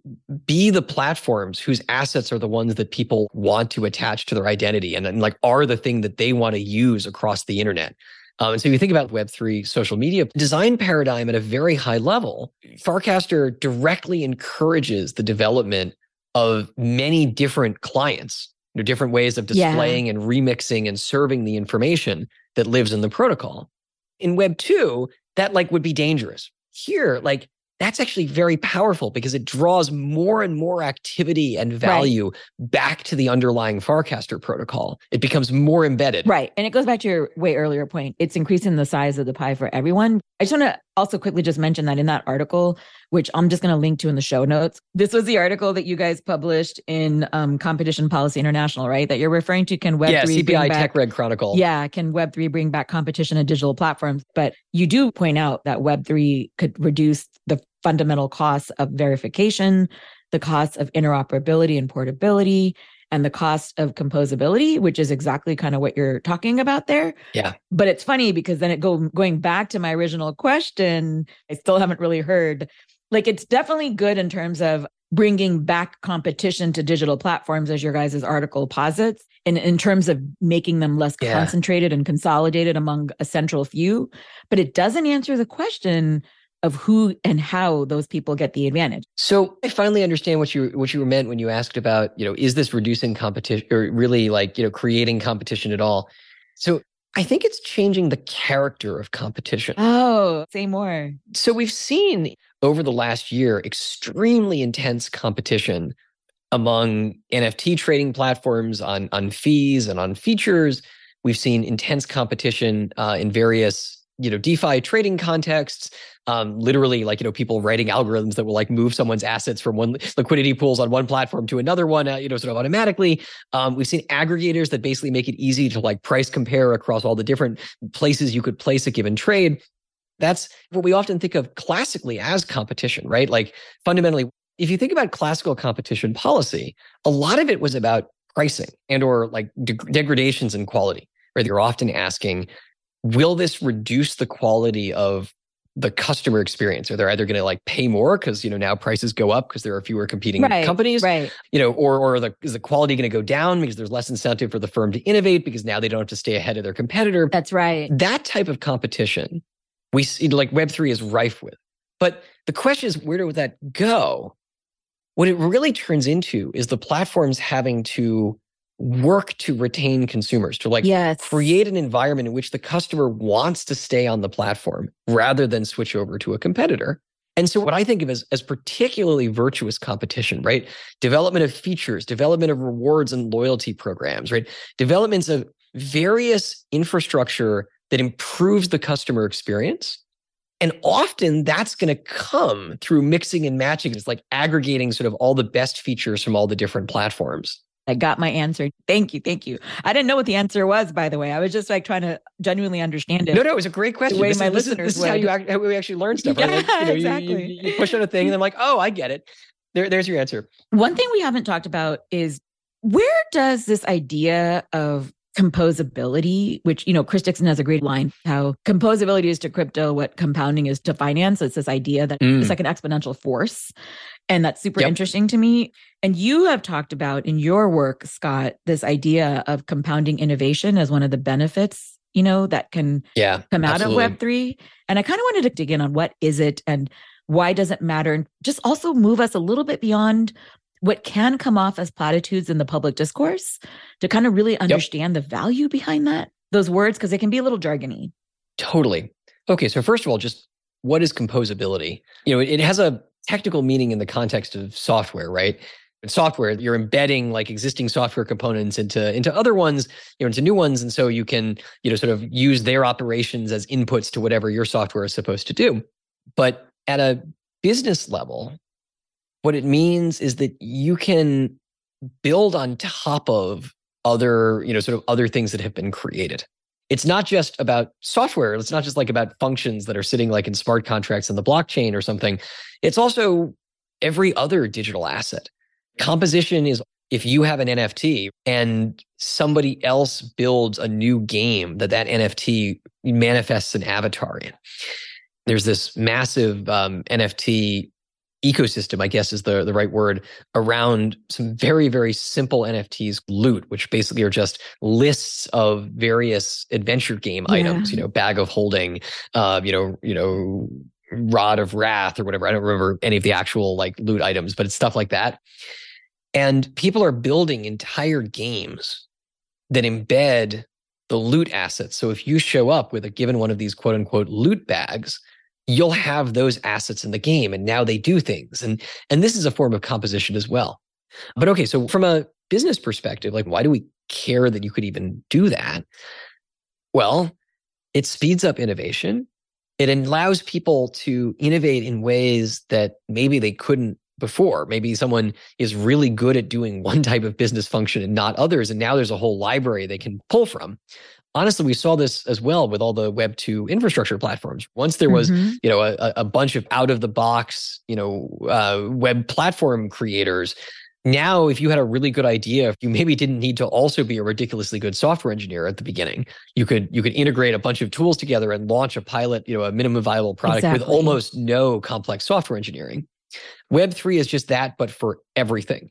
be the platforms whose assets are the ones that people want to attach to their identity and like are the thing that they want to use across the internet. And so you think about Web3 social media design paradigm at a very high level, Farcaster directly encourages the development of many different clients, you know, different ways of displaying and remixing and serving the information that lives in the protocol. In Web2, that like would be dangerous. Here, like that's actually very powerful because it draws more and more activity and value back to the underlying Farcaster protocol. It becomes more embedded. Right. And it goes back to your way earlier point. It's increasing the size of the pie for everyone. I just want to also quickly just mention that in that article, which I'm just going to link to in the show notes, this was the article that you guys published in Competition Policy International, right? That you're referring to. Can Web3 CPI Tech Reg Chronicle. Yeah. Can Web3 bring back competition in digital platforms? But you do point out that Web3 could reduce the fundamental costs of verification, the cost of interoperability and portability, and the cost of composability, which is exactly kind of what you're talking about there. Yeah. But it's funny because then it going back to my original question, I still haven't really heard, like it's definitely good in terms of bringing back competition to digital platforms as your guys' article posits, and in terms of making them less concentrated and consolidated among a central few, but it doesn't answer the question of who and how those people get the advantage. So I finally understand what you meant when you asked about, you know, is this reducing competition or really like, you know, creating competition at all? So I think it's changing the character of competition. Oh, say more. So we've seen over the last year, extremely intense competition among NFT trading platforms on fees and on features. We've seen intense competition in various, you know, DeFi trading contexts, literally like, you know, people writing algorithms that will like move someone's assets from one liquidity pools on one platform to another one, you know, sort of automatically. We've seen aggregators that basically make it easy to like price compare across all the different places you could place a given trade. That's what we often think of classically as competition, right? Like fundamentally, if you think about classical competition policy, a lot of it was about pricing and or like degradations in quality, right? You're often asking, will this reduce the quality of the customer experience? Are they either going to like pay more because, you know, now prices go up because there are fewer competing companies, you know, or is the quality going to go down because there's less incentive for the firm to innovate because now they don't have to stay ahead of their competitor? That's right. That type of competition we see like Web3 is rife with. But the question is, where does that go? What it really turns into is the platforms having to work to retain consumers, to like create an environment in which the customer wants to stay on the platform rather than switch over to a competitor. And so what I think of as particularly virtuous competition, right? Development of features, development of rewards and loyalty programs, right? Developments of various infrastructure that improves the customer experience. And often that's going to come through mixing and matching. It's like aggregating sort of all the best features from all the different platforms. I got my answer. Thank you. Thank you. I didn't know what the answer was, by the way. I was just like trying to genuinely understand it. No, it was a great question. The way my listeners would. This is how we actually learn stuff. Right? Yeah, like, you know, exactly. You push on a thing and I'm like, oh, I get it. There's your answer. One thing we haven't talked about is where does this idea of composability, which, you know, Chris Dixon has a great line, how composability is to crypto what compounding is to finance. It's this idea that it's like an exponential force. And that's super interesting to me. And you have talked about in your work, Scott, this idea of compounding innovation as one of the benefits, you know, that can come out of Web3. And I kind of wanted to dig in on what is it and why does it matter? And just also move us a little bit beyond what can come off as platitudes in the public discourse to kind of really understand the value behind that, those words, because they can be a little jargony. Totally. Okay. So first of all, just what is composability? You know, it has a technical meaning in the context of software, right? In software, you're embedding like existing software components into other ones, you know, into new ones. And so you can, you know, sort of use their operations as inputs to whatever your software is supposed to do. But at a business level, what it means is that you can build on top of other, sort of other things that have been created. It's not just about software. It's not just like about functions that are sitting like in smart contracts in the blockchain or something. It's also every other digital asset. Composition is if you have an NFT and somebody else builds a new game that that NFT manifests an avatar in. There's this massive NFT ecosystem, I guess is the right word, around some very, very simple NFTs, loot, which basically are just lists of various adventure game items, bag of holding, rod of wrath or whatever. I don't remember any of the actual like loot items, but it's stuff like that. And people are building entire games that embed the loot assets. So if you show up with a given one of these quote unquote loot bags, you'll have those assets in the game, and now they do things. And this is a form of composition as well. But okay, so from a business perspective, like why do we care that you could even do that? Well, it speeds up innovation. It allows people to innovate in ways that maybe they couldn't before. Maybe someone is really good at doing one type of business function and not others, and now there's a whole library they can pull from. Honestly, we saw this as well with all the Web2 infrastructure platforms. Once there was, a bunch of out-of-the-box, web platform creators. Now, if you had a really good idea, you maybe didn't need to also be a ridiculously good software engineer at the beginning. You could integrate a bunch of tools together and launch a pilot, a minimum viable product with almost no complex software engineering. Web3 is just that, but for everything.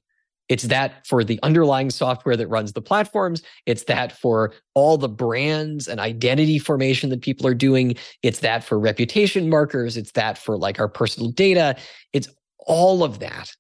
It's that for the underlying software that runs the platforms. It's that for all the brands and identity formation that people are doing. It's that for reputation markers. It's that for like our personal data. It's all of that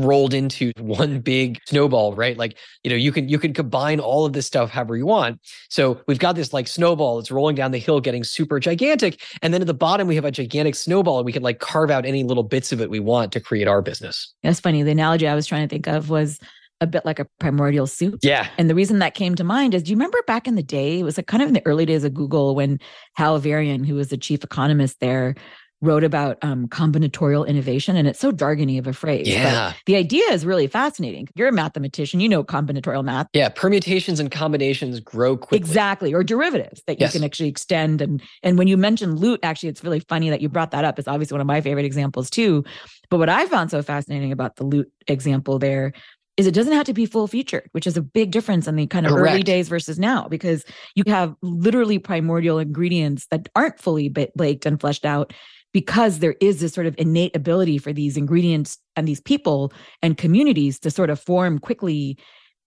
rolled into one big snowball, right? Like, you can combine all of this stuff however you want. So we've got this like snowball that's rolling down the hill, getting super gigantic. And then at the bottom, we have a gigantic snowball, and we can like carve out any little bits of it we want to create our business. That's funny. The analogy I was trying to think of was a bit like a primordial soup. Yeah. And the reason that came to mind is, do you remember back in the day, it was like kind of in the early days of Google, when Hal Varian, who was the chief economist there, wrote about combinatorial innovation, and it's so jargony of a phrase. Yeah. But the idea is really fascinating. You're a mathematician, you know combinatorial math. Yeah, permutations and combinations grow quickly. Exactly, or derivatives that you can actually extend. And when you mention loot, actually, it's really funny that you brought that up. It's obviously one of my favorite examples too. But what I found so fascinating about the loot example there is it doesn't have to be full-featured, which is a big difference in the kind of early days versus now, because you have literally primordial ingredients that aren't fully baked and fleshed out, because there is this sort of innate ability for these ingredients and these people and communities to sort of form quickly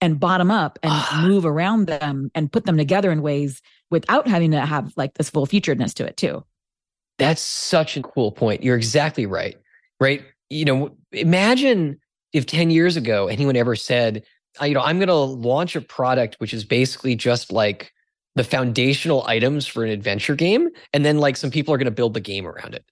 and bottom up and move around them and put them together in ways without having to have like this full-featuredness to it too. That's such a cool point. You're exactly right? Imagine if 10 years ago, anyone ever said, I'm going to launch a product which is basically just like the foundational items for an adventure game, and then like some people are going to build the game around it.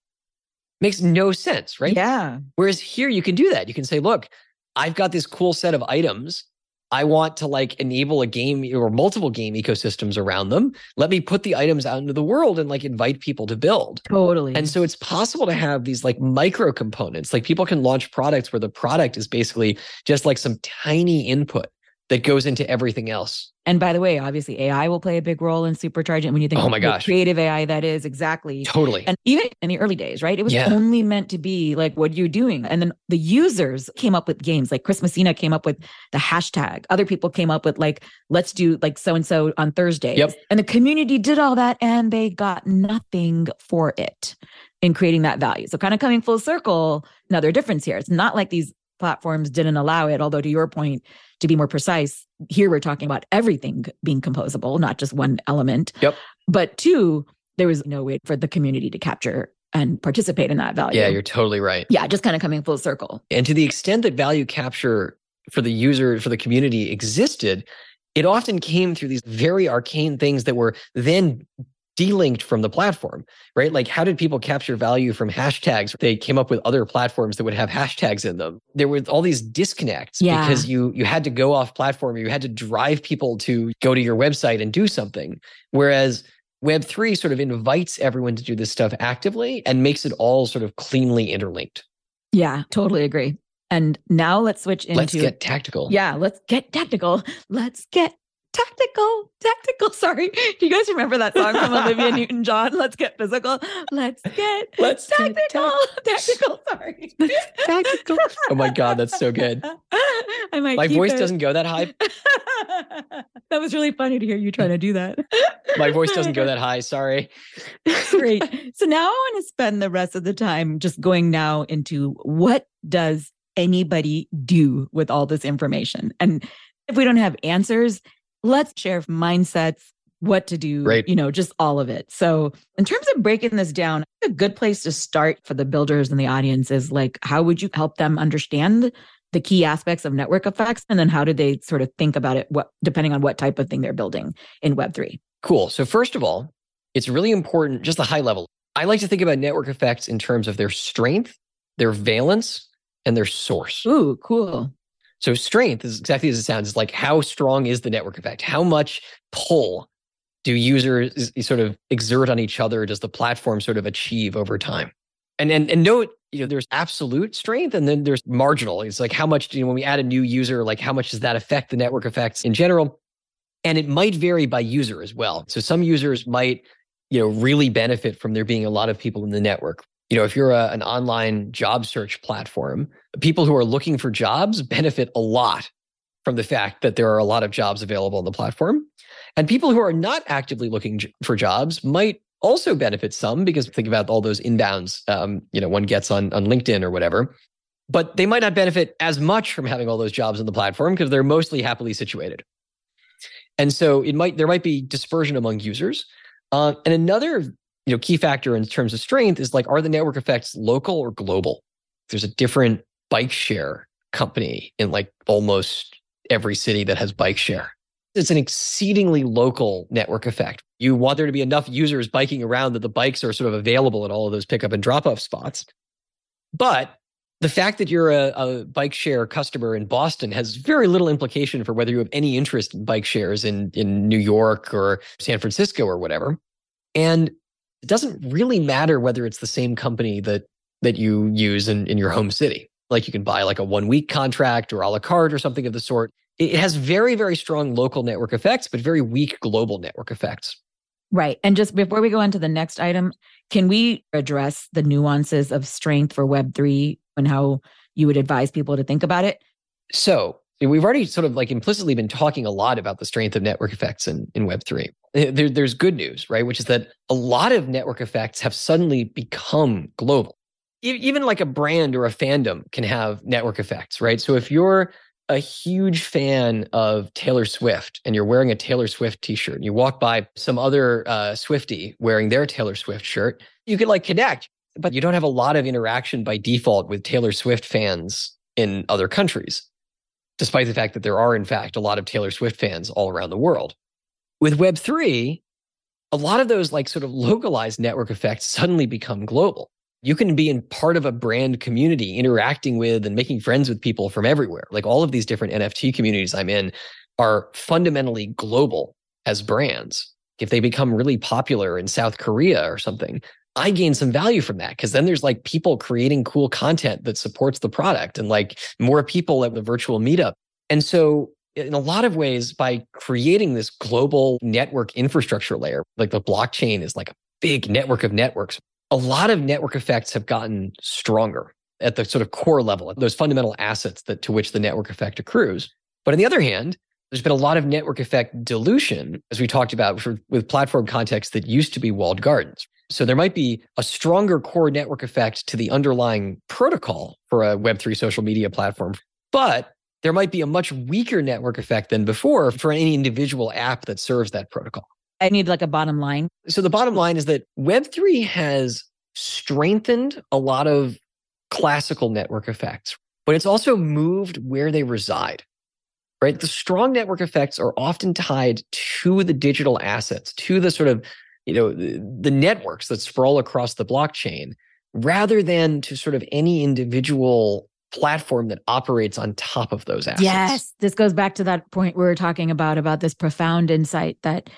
Makes no sense, right? Yeah. Whereas here you can do that. You can say, look, I've got this cool set of items. I want to like enable a game or multiple game ecosystems around them. Let me put the items out into the world and like invite people to build. Totally. And so it's possible to have these like micro components. Like people can launch products where the product is basically just like some tiny input that goes into everything else. And by the way, obviously AI will play a big role in supercharging. When you think about creative AI, that is exactly. Totally. And even in the early days, right? It was only meant to be like, what are you doing? And then the users came up with games. Like Chris Messina came up with the hashtag. Other people came up with like, let's do like so-and-so on Thursdays. Yep. And the community did all that and they got nothing for it in creating that value. So kind of coming full circle, another difference here. It's not like these platforms didn't allow it. Although to your point, to be more precise, here we're talking about everything being composable, not just one element. Yep. But two, there was no way for the community to capture and participate in that value. Yeah, you're totally right. Yeah, just kind of coming full circle. And to the extent that value capture for the user, for the community existed, it often came through these very arcane things that were then delinked from the platform, right? Like how did people capture value from hashtags? They came up with other platforms that would have hashtags in them. There were all these disconnects because you had to go off platform, or you had to drive people to go to your website and do something. Whereas Web3 sort of invites everyone to do this stuff actively and makes it all sort of cleanly interlinked. Yeah, totally agree. And now let's switch into... Let's get tactical. Yeah, let's get tactical. Let's get Tactical. Sorry. Do you guys remember that song from Olivia Newton-John? Let's get physical. Let's tactical. Tactical. Sorry. Tactical. Oh my God, that's so good. I might. My voice doesn't go that high. That was really funny to hear you trying to do that. My voice doesn't go that high. Sorry. Great. So now I want to spend the rest of the time just going now into what does anybody do with all this information? And if we don't have answers, let's share mindsets, what to do, right. Just all of it. So in terms of breaking this down, a good place to start for the builders and the audience is like, how would you help them understand the key aspects of network effects? And then how do they sort of think about it, depending on what type of thing they're building in Web3? Cool. So first of all, it's really important, just the high level. I like to think about network effects in terms of their strength, their valence, and their source. Ooh, cool. So strength is exactly as it sounds. It's like, how strong is the network effect? How much pull do users sort of exert on each other? Does the platform sort of achieve over time? And note, there's absolute strength and then there's marginal. It's like, how much when we add a new user, like how much does that affect the network effects in general? And it might vary by user as well. So some users might, really benefit from there being a lot of people in the network. If you're an online job search platform, people who are looking for jobs benefit a lot from the fact that there are a lot of jobs available on the platform. And people who are not actively looking for jobs might also benefit some, because think about all those inbounds, one gets on LinkedIn or whatever, but they might not benefit as much from having all those jobs on the platform because they're mostly happily situated. And so there might be dispersion among users. And another key factor in terms of strength is like, are the network effects local or global? There's a different bike share company in like almost every city that has bike share. It's an exceedingly local network effect. You want there to be enough users biking around that the bikes are sort of available at all of those pickup and drop-off spots. But the fact that you're a bike share customer in Boston has very little implication for whether you have any interest in bike shares in New York or San Francisco or whatever. And it doesn't really matter whether it's the same company that you use in your home city. Like you can buy like a 1-week contract or a la carte or something of the sort. It has very, very strong local network effects, but very weak global network effects. Right. And just before we go into the next item, can we address the nuances of strength for Web3 and how you would advise people to think about it? So we've already sort of like implicitly been talking a lot about the strength of network effects in Web3. There's good news, right? Which is that a lot of network effects have suddenly become global. Even like a brand or a fandom can have network effects, right? So if you're a huge fan of Taylor Swift and you're wearing a Taylor Swift t-shirt and you walk by some other Swiftie wearing their Taylor Swift shirt, you can like connect, but you don't have a lot of interaction by default with Taylor Swift fans in other countries, despite the fact that there are, in fact, a lot of Taylor Swift fans all around the world. With Web3, a lot of those like sort of localized network effects suddenly become global. You can be in part of a brand community interacting with and making friends with people from everywhere. Like all of these different NFT communities I'm in are fundamentally global as brands. If they become really popular in South Korea or something, I gain some value from that because then there's like people creating cool content that supports the product and like more people at the virtual meetup. And so in a lot of ways, by creating this global network infrastructure layer, like the blockchain is like a big network of networks, a lot of network effects have gotten stronger at the sort of core level, those fundamental assets to which the network effect accrues. But on the other hand, there's been a lot of network effect dilution, as we talked about with platform contexts that used to be walled gardens. So there might be a stronger core network effect to the underlying protocol for a Web3 social media platform, but there might be a much weaker network effect than before for any individual app that serves that protocol. I need like a bottom line. So the bottom line is that Web3 has strengthened a lot of classical network effects, but it's also moved where they reside, right? The strong network effects are often tied to the digital assets, to the sort of, the networks that sprawl across the blockchain, rather than to sort of any individual platform that operates on top of those assets. Yes, this goes back to that point we were talking about this profound insight that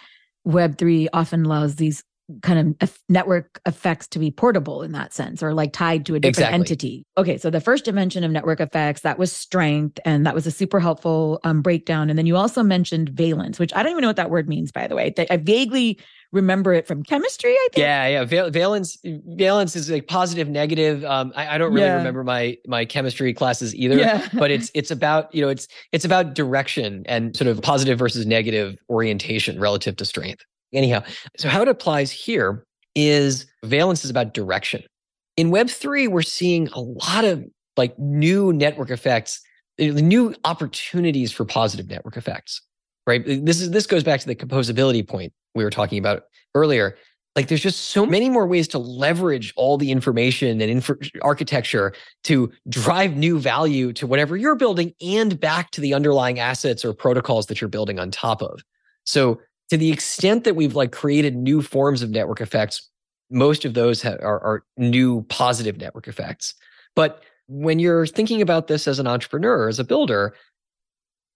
Web3 often allows these kind of network effects to be portable in that sense, or like tied to a different entity. Okay. So the first dimension of network effects, that was strength. And that was a super helpful breakdown. And then you also mentioned valence, which I don't even know what that word means, by the way. I vaguely remember it from chemistry, I think. Yeah. Valence is like positive, negative. I don't really remember my chemistry classes either, but it's about, you know, it's about direction and sort of positive versus negative orientation relative to strength. Anyhow, so how it applies here is valence is about direction. In Web3, we're seeing a lot of like new network effects, new opportunities for positive network effects, right? This goes back to the composability point we were talking about earlier. Like there's just so many more ways to leverage all the information and architecture to drive new value to whatever you're building and back to the underlying assets or protocols that you're building on top of. So to the extent that we've like created new forms of network effects, most of those are new positive network effects. But when you're thinking about this as an entrepreneur, as a builder,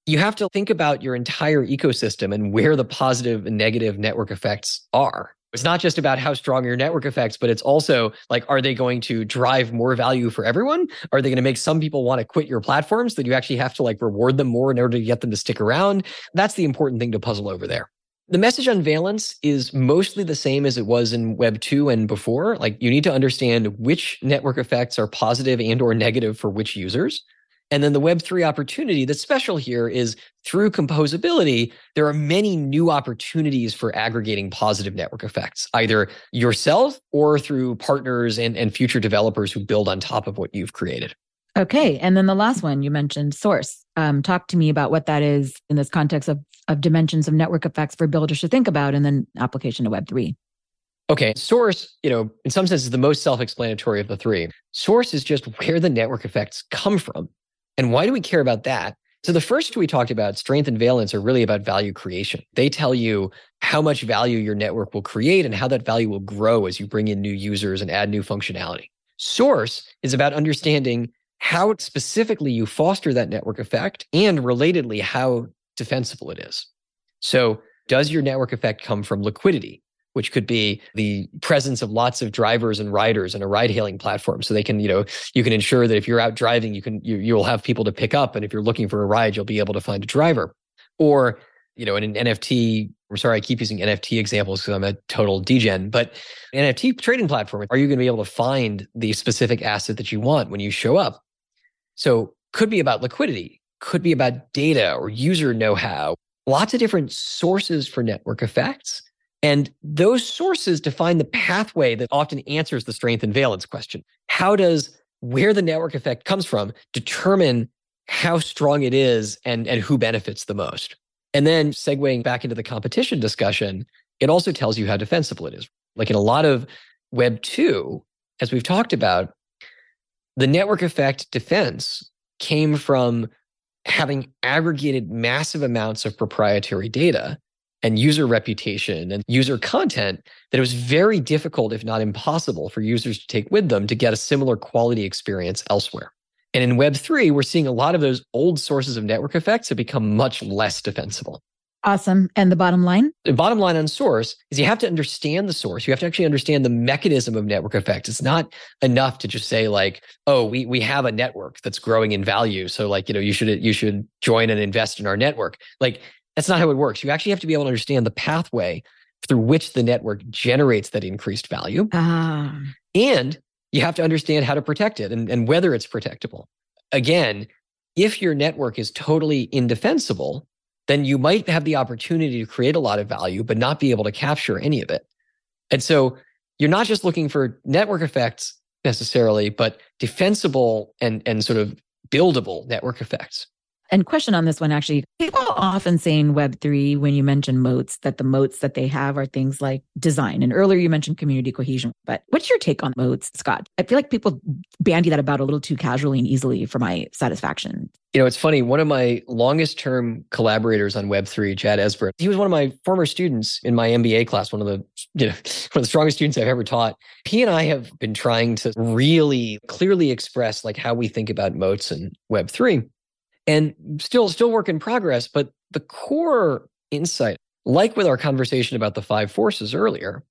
you have to think about your entire ecosystem and where the positive and negative network effects are. It's not just about how strong your network effects, but it's also like, are they going to drive more value for everyone? Are they going to make some people want to quit your platforms that you actually have to like reward them more in order to get them to stick around? That's the important thing to puzzle over there. The message on valence is mostly the same as it was in Web 2 and before. Like you need to understand which network effects are positive and or negative for which users. And then the Web 3 opportunity that's special here is through composability, there are many new opportunities for aggregating positive network effects, either yourself or through partners and future developers who build on top of what you've created. Okay. And then the last one you mentioned, source. Talk to me about what that is in this context of dimensions of network effects for builders to think about and then application to Web3. Okay. Source, you know, in some sense is the most self-explanatory of the three. Source is just where the network effects come from. And why do we care about that? So the first two we talked about, strength and valence, are really about value creation. They tell you how much value your network will create and how that value will grow as you bring in new users and add new functionality. Source is about understanding how specifically you foster that network effect and relatedly, how defensible it is. So does your network effect come from liquidity, which could be the presence of lots of drivers and riders in a ride-hailing platform? So they can, you know, you can ensure that if you're out driving, you'll have people to pick up. And if you're looking for a ride, you'll be able to find a driver. Or, you know, in an NFT, I'm sorry, I keep using NFT examples because I'm a total degen, but an NFT trading platform, are you going to be able to find the specific asset that you want when you show up? So could be about liquidity, could be about data or user know-how, lots of different sources for network effects. And those sources define the pathway that often answers the strength and valence question. How does where the network effect comes from determine how strong it is and who benefits the most? And then segueing back into the competition discussion, it also tells you how defensible it is. Like in a lot of Web 2, as we've talked about, the network effect defense came from having aggregated massive amounts of proprietary data and user reputation and user content that it was very difficult, if not impossible, for users to take with them to get a similar quality experience elsewhere. And in Web3, we're seeing a lot of those old sources of network effects have become much less defensible. Awesome. And the bottom line? The bottom line on source is you have to understand the source. You have to actually understand the mechanism of network effect. It's not enough to just say like, oh, we have a network that's growing in value. So like, you know, you should join and invest in our network. Like that's not how it works. You actually have to be able to understand the pathway through which the network generates that increased value. And you have to understand how to protect it and whether it's protectable. Again, if your network is totally indefensible, then you might have the opportunity to create a lot of value, but not be able to capture any of it. And so you're not just looking for network effects necessarily, but defensible and sort of buildable network effects. And question on this one, actually, people often say in Web3, when you mention moats, that the moats that they have are things like design. And earlier you mentioned community cohesion, but what's your take on moats, Scott? I feel like people bandy that about a little too casually and easily for my satisfaction. You know, it's funny. One of my longest term collaborators on Web3, Jad Esber, he was one of my former students in my MBA class, one of the strongest students I've ever taught. He and I have been trying to really clearly express like how we think about moats and Web3. And still work in progress, but the core insight, like with our conversation about the five forces earlier,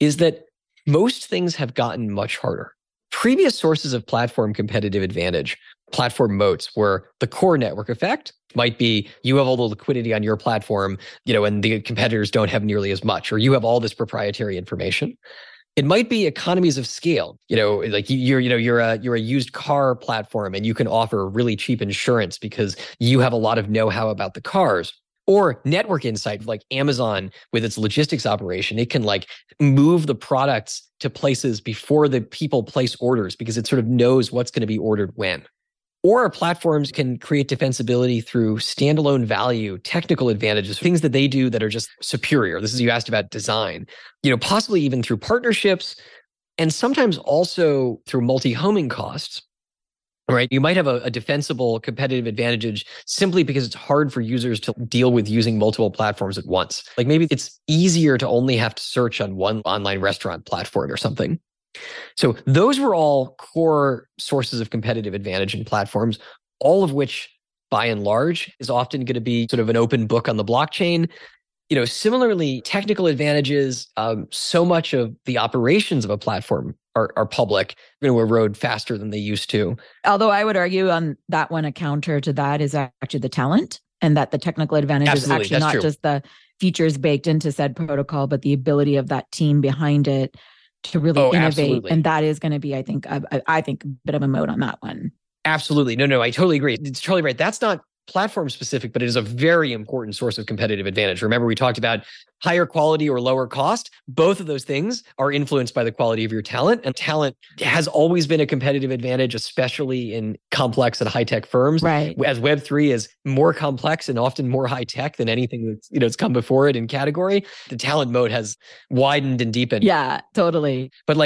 is that most things have gotten much harder. Previous sources of platform competitive advantage, platform moats, were the core network effect. Might be you have all the liquidity on your platform, and the competitors don't have nearly as much, or you have all this proprietary information. It might be economies of scale, like you're a used car platform and you can offer really cheap insurance because you have a lot of know-how about the cars. Or network insight, like Amazon with its logistics operation, it can move the products to places before the people place orders because it sort of knows what's going to be ordered when. Or platforms can create defensibility through standalone value, technical advantages, things that they do that are just superior. This is, you asked about design, possibly even through partnerships and sometimes also through multi-homing costs. Right, you might have a defensible competitive advantage simply because it's hard for users to deal with using multiple platforms at once. Like maybe it's easier to only have to search on one online restaurant platform or something. So those were all core sources of competitive advantage in platforms, all of which by and large is often going to be sort of an open book on the blockchain. Similarly, technical advantages, so much of the operations of a platform are public, going to erode faster than they used to. Although I would argue on that one, a counter to that is actually the talent, and that the technical advantage is actually not true. Just the features baked into said protocol, but the ability of that team behind it to really innovate. Absolutely. And that is going to be, I think a bit of a moat on that one. Absolutely. No, I totally agree. It's totally right. That's not platform specific, but it is a very important source of competitive advantage. Remember, we talked about higher quality or lower cost. Both of those things are influenced by the quality of your talent. And talent has always been a competitive advantage, especially in complex and high-tech firms. Right. As Web3 is more complex and often more high-tech than anything that's it's come before it in category, the talent moat has widened and deepened. Yeah, totally. But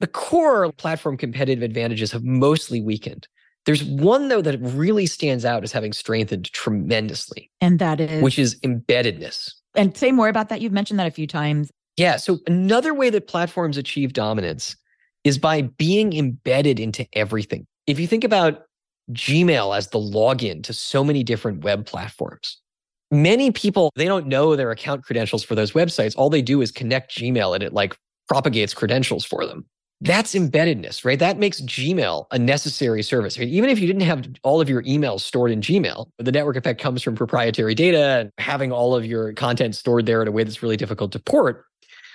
the core platform competitive advantages have mostly weakened. There's one, though, that really stands out as having strengthened tremendously. And that is? Which is embeddedness. And say more about that. You've mentioned that a few times. Yeah. So another way that platforms achieve dominance is by being embedded into everything. If you think about Gmail as the login to so many different web platforms, many people, they don't know their account credentials for those websites. All they do is connect Gmail and it propagates credentials for them. That's embeddedness, right? That makes Gmail a necessary service. Even if you didn't have all of your emails stored in Gmail, the network effect comes from proprietary data and having all of your content stored there in a way that's really difficult to port.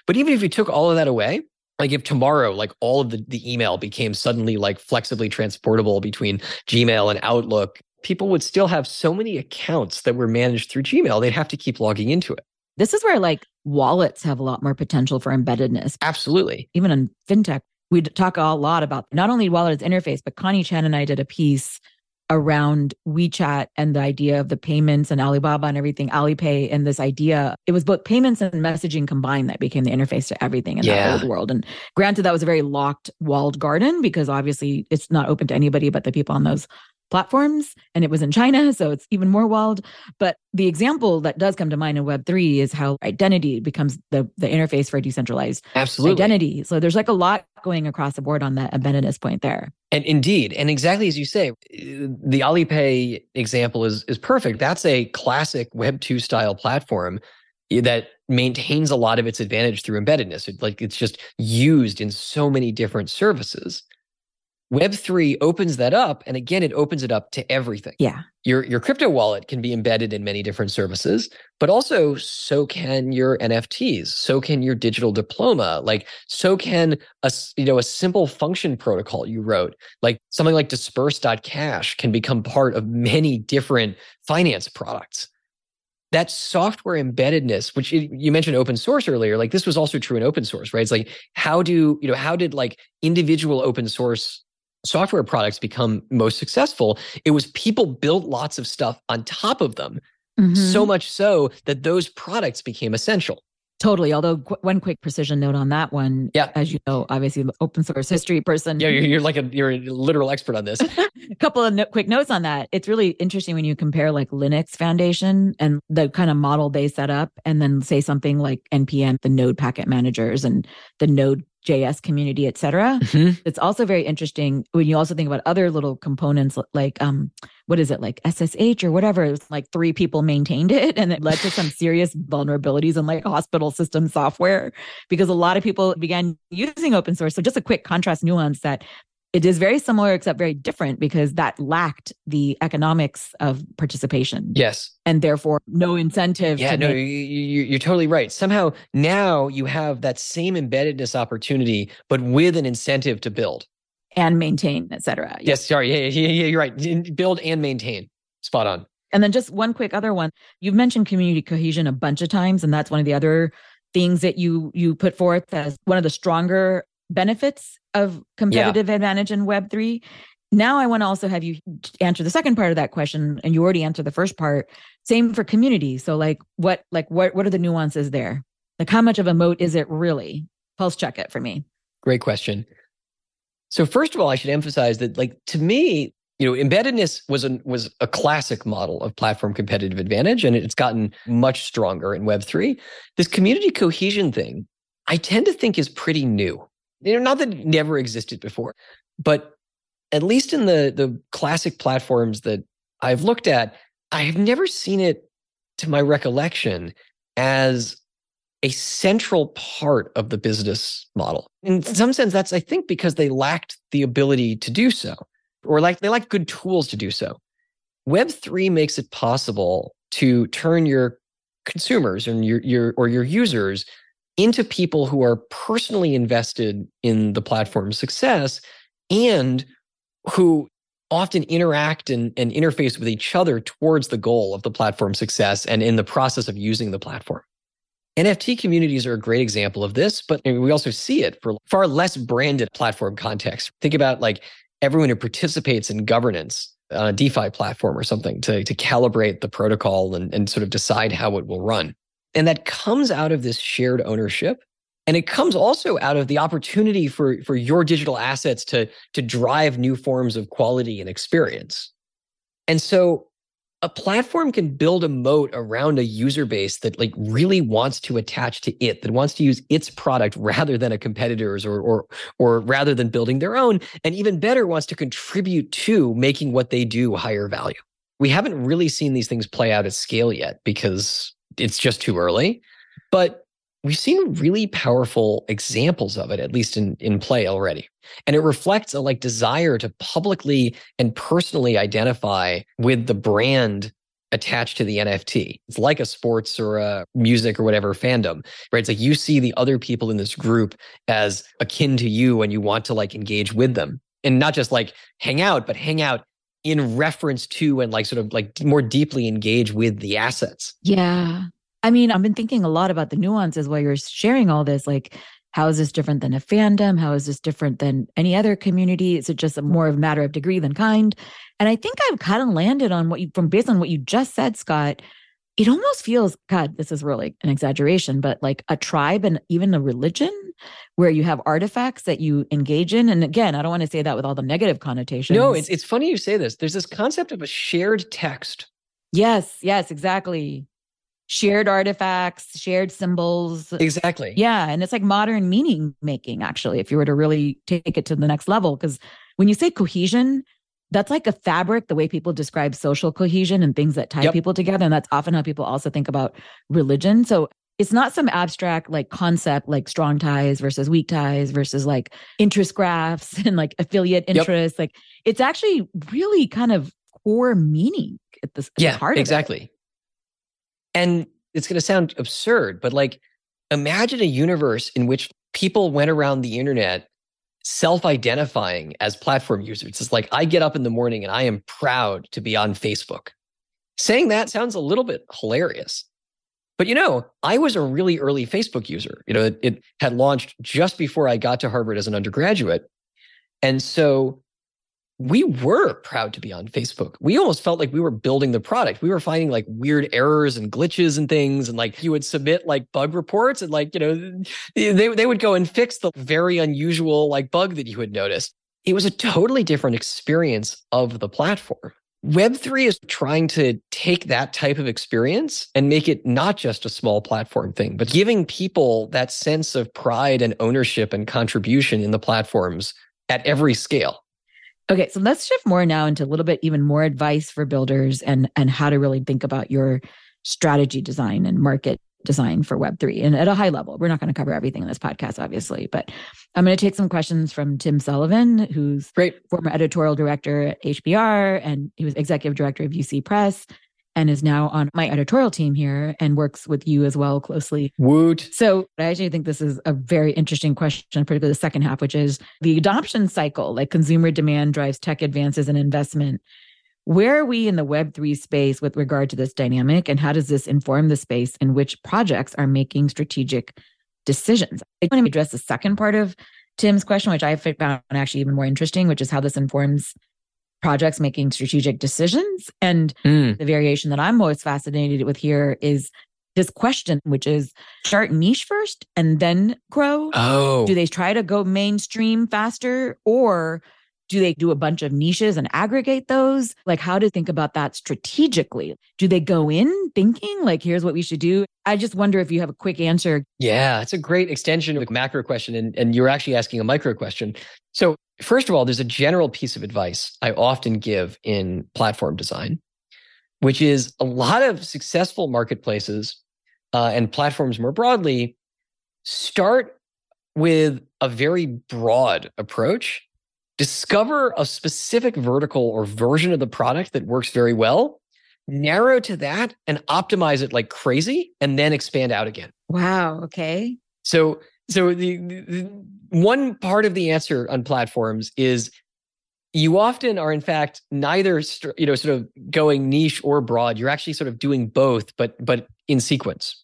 But even if you took all of that away, if tomorrow, all of the email became suddenly flexibly transportable between Gmail and Outlook, people would still have so many accounts that were managed through Gmail, they'd have to keep logging into it. This is where wallets have a lot more potential for embeddedness. Absolutely. Even in fintech. We talk a lot about not only wallet's interface, but Connie Chan and I did a piece around WeChat and the idea of the payments and Alibaba and everything, Alipay, and this idea. It was both payments and messaging combined that became the interface to everything in that old world. And granted, that was a very locked walled garden because obviously it's not open to anybody but the people on those platforms. And it was in China, so it's even more walled. But the example that does come to mind in Web3 is how identity becomes the interface for decentralized identity. So there's a lot going across the board on that embeddedness point there. And indeed, and exactly as you say, the Alipay example is perfect. That's a classic Web2 style platform that maintains a lot of its advantage through embeddedness. It's just used in so many different services. Web3 opens that up, and again, it opens it up to everything. Yeah, your crypto wallet can be embedded in many different services, but also so can your NFTs, so can your digital diploma, so can a simple function protocol you wrote, something like disperse.cash can become part of many different finance products. That software embeddedness, which you mentioned open source earlier, this was also true in open source, right? It's how did individual open source software products become most successful? It was people built lots of stuff on top of them, so much so that those products became essential. Totally. Although one quick precision note on that one, as you know, obviously the open source history person. Yeah, you're a literal expert on this. A couple of quick notes on that. It's really interesting when you compare Linux Foundation and the kind of model they set up, and then say something like NPM, the node packet managers and the node JS community, et cetera. Mm-hmm. It's also very interesting when you also think about other little components, like, what is it, like SSH or whatever? It was like 3 people maintained it, and it led to some serious vulnerabilities in like hospital system software, because a lot of people began using open source. So just a quick contrast nuance that it is very similar, except very different, because that lacked the economics of participation. Yes. And therefore, no incentive. Yeah, no, you're totally right. Somehow now you have that same embeddedness opportunity, but with an incentive to build. And maintain, et cetera. Yes, sorry. Yeah, you're right. Build and maintain. Spot on. And then just one quick other one. You've mentioned community cohesion a bunch of times, and that's one of the other things that you put forth as one of the stronger benefits of competitive advantage in Web3. Now I want to also have you answer the second part of that question, and you already answered the first part. Same for community. So what are the nuances there? Like, how much of a moat is it really? Pulse check it for me. Great question. So first of all, I should emphasize that, like, to me, embeddedness was a classic model of platform competitive advantage, and it's gotten much stronger in Web3. This community cohesion thing, I tend to think, is pretty new. Not that it never existed before, but at least in the classic platforms that I've looked at, I have never seen it, to my recollection, as a central part of the business model. In some sense, that's, I think, because they lacked the ability to do so, or they lacked good tools to do so. Web3 makes it possible to turn your consumers and your users into people who are personally invested in the platform's success, and who often interact and interface with each other towards the goal of the platform's success and in the process of using the platform. NFT communities are a great example of this, but we also see it for far less branded platform contexts. Think about everyone who participates in governance on a DeFi platform or something to calibrate the protocol and sort of decide how it will run. And that comes out of this shared ownership. And it comes also out of the opportunity for your digital assets to drive new forms of quality and experience. And so a platform can build a moat around a user base that really wants to attach to it, that wants to use its product rather than a competitor's or rather than building their own. And even better, wants to contribute to making what they do higher value. We haven't really seen these things play out at scale yet, because it's just too early, but we've seen really powerful examples of it, at least in play already. And it reflects a desire to publicly and personally identify with the brand attached to the NFT. It's like a sports or a music or whatever fandom, right? It's you see the other people in this group as akin to you, and you want to engage with them, and not just hang out, but hang out in reference to and more deeply engage with the assets. Yeah. I mean, I've been thinking a lot about the nuances while you're sharing all this. How is this different than a fandom? How is this different than any other community? Is it just more of a matter of degree than kind? And I think I've kind of landed on based on what you just said, Scott. It almost feels, God, this is really an exaggeration, but like a tribe and even a religion where you have artifacts that you engage in. And again, I don't want to say that with all the negative connotations. No, it's funny you say this. There's this concept of a shared text. Yes, exactly. Shared artifacts, shared symbols. Exactly. Yeah. And it's modern meaning making, actually, if you were to really take it to the next level. Because when you say cohesion, that's a fabric, the way people describe social cohesion and things that tie people together. And that's often how people also think about religion. So it's not some abstract concept, strong ties versus weak ties versus interest graphs and affiliate interests. Yep. It's actually really kind of core meaning at this heart. Yeah, exactly. Of it. And it's going to sound absurd, but imagine a universe in which people went around the internet self-identifying as platform users. It's just I get up in the morning and I am proud to be on Facebook. Saying that sounds a little bit hilarious, but I was a really early Facebook user. It had launched just before I got to Harvard as an undergraduate. And so we were proud to be on Facebook. We almost felt we we were building the product. We were finding weird errors and glitches and things. And you would submit bug reports and they would go and fix the very unusual bug that you had noticed. It was a totally different experience of the platform. Web3 is trying to take that type of experience and make it not just a small platform thing, but giving people that sense of pride and ownership and contribution in the platforms at every scale. Okay, so let's shift more now into a little bit even more advice for builders and how to really think about your strategy design and market design for Web3. And at a high level, we're not going to cover everything in this podcast, obviously, but I'm going to take some questions from Tim Sullivan, who's former editorial director at HBR, and he was executive director of UC Press, and is now on my editorial team here and works with you as well closely. Woot. So I actually think this is a very interesting question, particularly the second half, which is the adoption cycle, like consumer demand drives tech advances and investment. Where are we in the Web3 space with regard to this dynamic, and how does this inform the space in which projects are making strategic decisions? I want to address the second part of Tim's question, which I found actually even more interesting, which is how this informs projects making strategic decisions. And the variation that I'm most fascinated with here is this question, which is start niche first and then grow. Oh. Do they try to go mainstream faster, or do they do a bunch of niches and aggregate those? Like, how to think about that strategically? Do they go in thinking like, here's what we should do? I just wonder if you have a quick answer. Yeah, it's a great extension of the macro question. And you're actually asking a micro question. So first of all, there's a general piece of advice I often give in platform design, which is a lot of successful marketplaces and platforms more broadly start with a very broad approach. Discover a specific vertical or version of the product that works very well, narrow to that and optimize it like crazy, and then expand out again. Wow. Okay. So the one part of the answer on platforms is you often are, in fact, neither, you know, sort of going niche or broad. You're actually sort of doing both, but in sequence.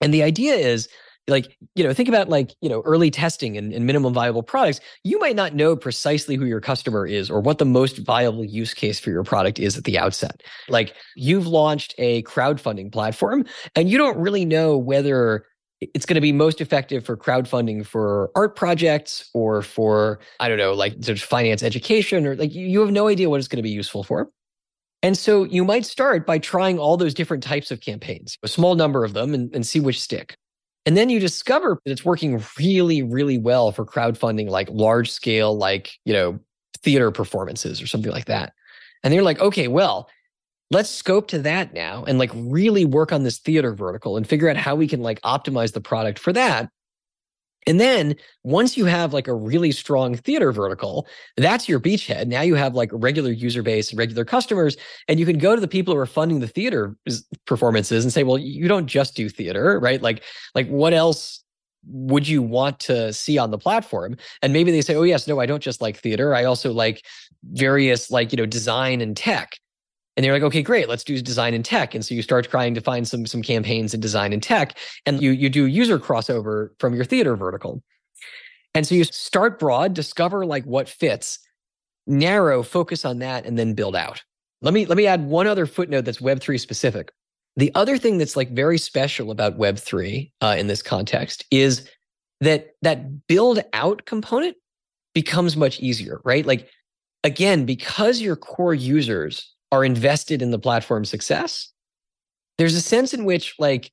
And the idea is, like, you know, think about, like, you know, early testing and minimum viable products. You might not know precisely who your customer is or what the most viable use case for your product is at the outset. Like, you've launched a crowdfunding platform and you don't really know whether it's going to be most effective for crowdfunding for art projects or for, I don't know, like sort of finance education, or like you have no idea what it's going to be useful for. And so you might start by trying all those different types of campaigns, a small number of them, and see which stick. And then you discover that it's working really, really well for crowdfunding, like large scale, like, you know, theater performances or something like that. And you're like, okay, well, let's scope to that now and like really work on this theater vertical and figure out how we can like optimize the product for that. And then once you have like a really strong theater vertical, that's your beachhead. Now you have like a regular user base, regular customers, and you can go to the people who are funding the theater performances and say, well, you don't just do theater, right? Like what else would you want to see on the platform? And maybe they say, oh yes, no, I don't just like theater. I also like various, like, you know, design and tech. And they're like, okay, great, let's do design and tech. And so you start trying to find some campaigns in design and tech, and you do user crossover from your theater vertical. And so you start broad, discover like what fits, narrow, focus on that, and then build out. Let me add one other footnote that's Web3 specific. The other thing that's like very special about Web3 in this context is that build out component becomes much easier, right? Like, again, because your core users are invested in the platform's success, there's a sense in which, like,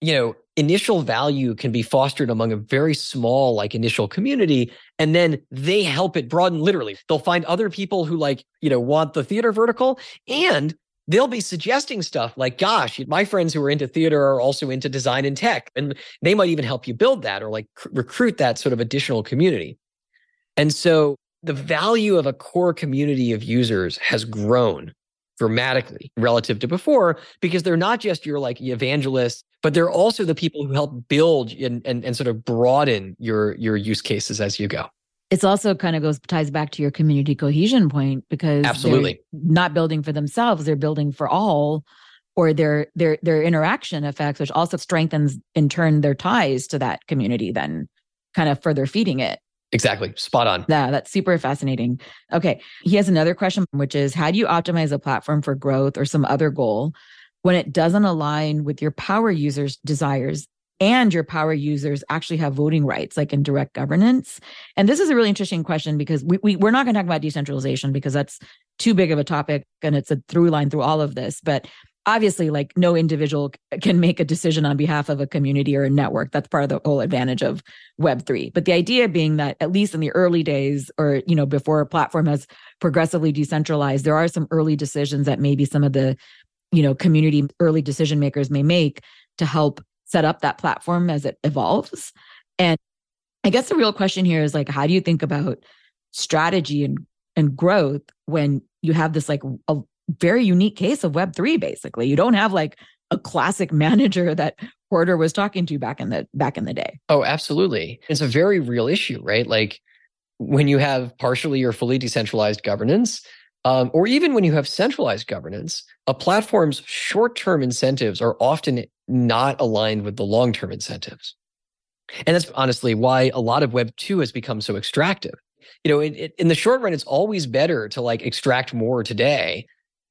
you know, initial value can be fostered among a very small, like, initial community, and then they help it broaden. Literally, they'll find other people who, like, you know, want the theater vertical, and they'll be suggesting stuff like, gosh, my friends who are into theater are also into design and tech, and they might even help you build that or like recruit that sort of additional community. And so the value of a core community of users has grown dramatically relative to before, because they're not just your like evangelists, but they're also the people who help build and sort of broaden your use cases as you go. It's also kind of ties back to your community cohesion point, because absolutely, they're not building for themselves, they're building for all, or their interaction effects, which also strengthens in turn their ties to that community, then kind of further feeding it. Exactly. Spot on. Yeah, that's super fascinating. Okay. He has another question, which is, how do you optimize a platform for growth or some other goal when it doesn't align with your power users' desires and your power users actually have voting rights, like in direct governance? And this is a really interesting question, because we're not going to talk about decentralization, because that's too big of a topic and it's a through line through all of this. But obviously, like, no individual can make a decision on behalf of a community or a network. That's part of the whole advantage of Web3. But the idea being that, at least in the early days, or, you know, before a platform has progressively decentralized, there are some early decisions that maybe some of the, you know, community early decision makers may make to help set up that platform as it evolves. And I guess the real question here is, like, how do you think about strategy and growth when you have this, like, a very unique case of Web3, basically? You don't have, like, a classic manager that Porter was talking to back in the day. Oh, absolutely. It's a very real issue, right? Like, when you have partially or fully decentralized governance, or even when you have centralized governance, a platform's short-term incentives are often not aligned with the long-term incentives. And that's honestly why a lot of Web2 has become so extractive. You know, in the short run, it's always better to, like, extract more today.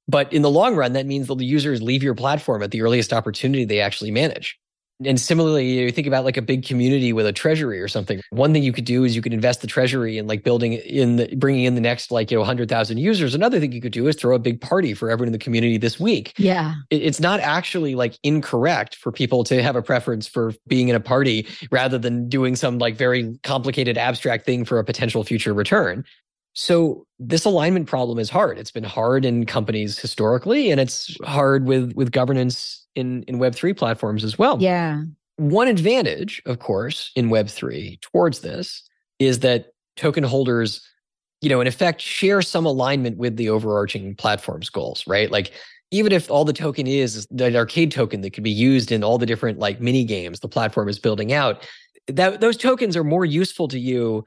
But in the long run, that means that the users leave your platform at the earliest opportunity they actually manage. And similarly, you think about, like, a big community with a treasury or something. One thing you could do is you could invest the treasury in, like, bringing in the next, like, you know, 100,000 users. Another thing you could do is throw a big party for everyone in the community this week. Yeah. It's not actually, like, incorrect for people to have a preference for being in a party rather than doing some, like, very complicated abstract thing for a potential future return. So this alignment problem is hard. It's been hard in companies historically, and it's hard with governance in Web3 platforms as well. Yeah. One advantage, of course, in Web3 towards this is that token holders, you know, in effect, share some alignment with the overarching platform's goals, right? Like, even if all the token is that arcade token that could be used in all the different, like, mini games the platform is building out, that those tokens are more useful to you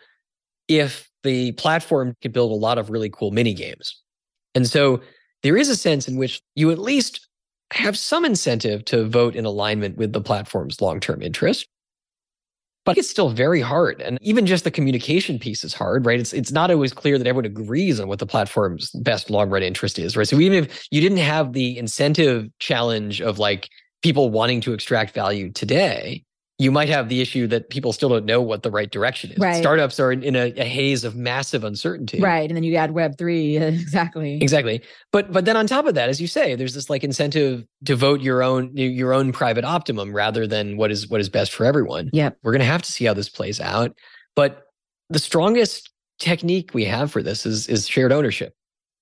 if the platform could build a lot of really cool mini games. And so there is a sense in which you at least have some incentive to vote in alignment with the platform's long-term interest. But it's still very hard. And even just the communication piece is hard, right? It's not always clear that everyone agrees on what the platform's best long-run interest is, right? So even if you didn't have the incentive challenge of, like, people wanting to extract value today, you might have the issue that people still don't know what the right direction is. Right. Startups are in a haze of massive uncertainty. Right. And then you add Web3. Exactly. Exactly. But then on top of that, as you say, there's this, like, incentive to vote your own private optimum rather than what is best for everyone. Yeah. We're going to have to see how this plays out. But the strongest technique we have for this is shared ownership.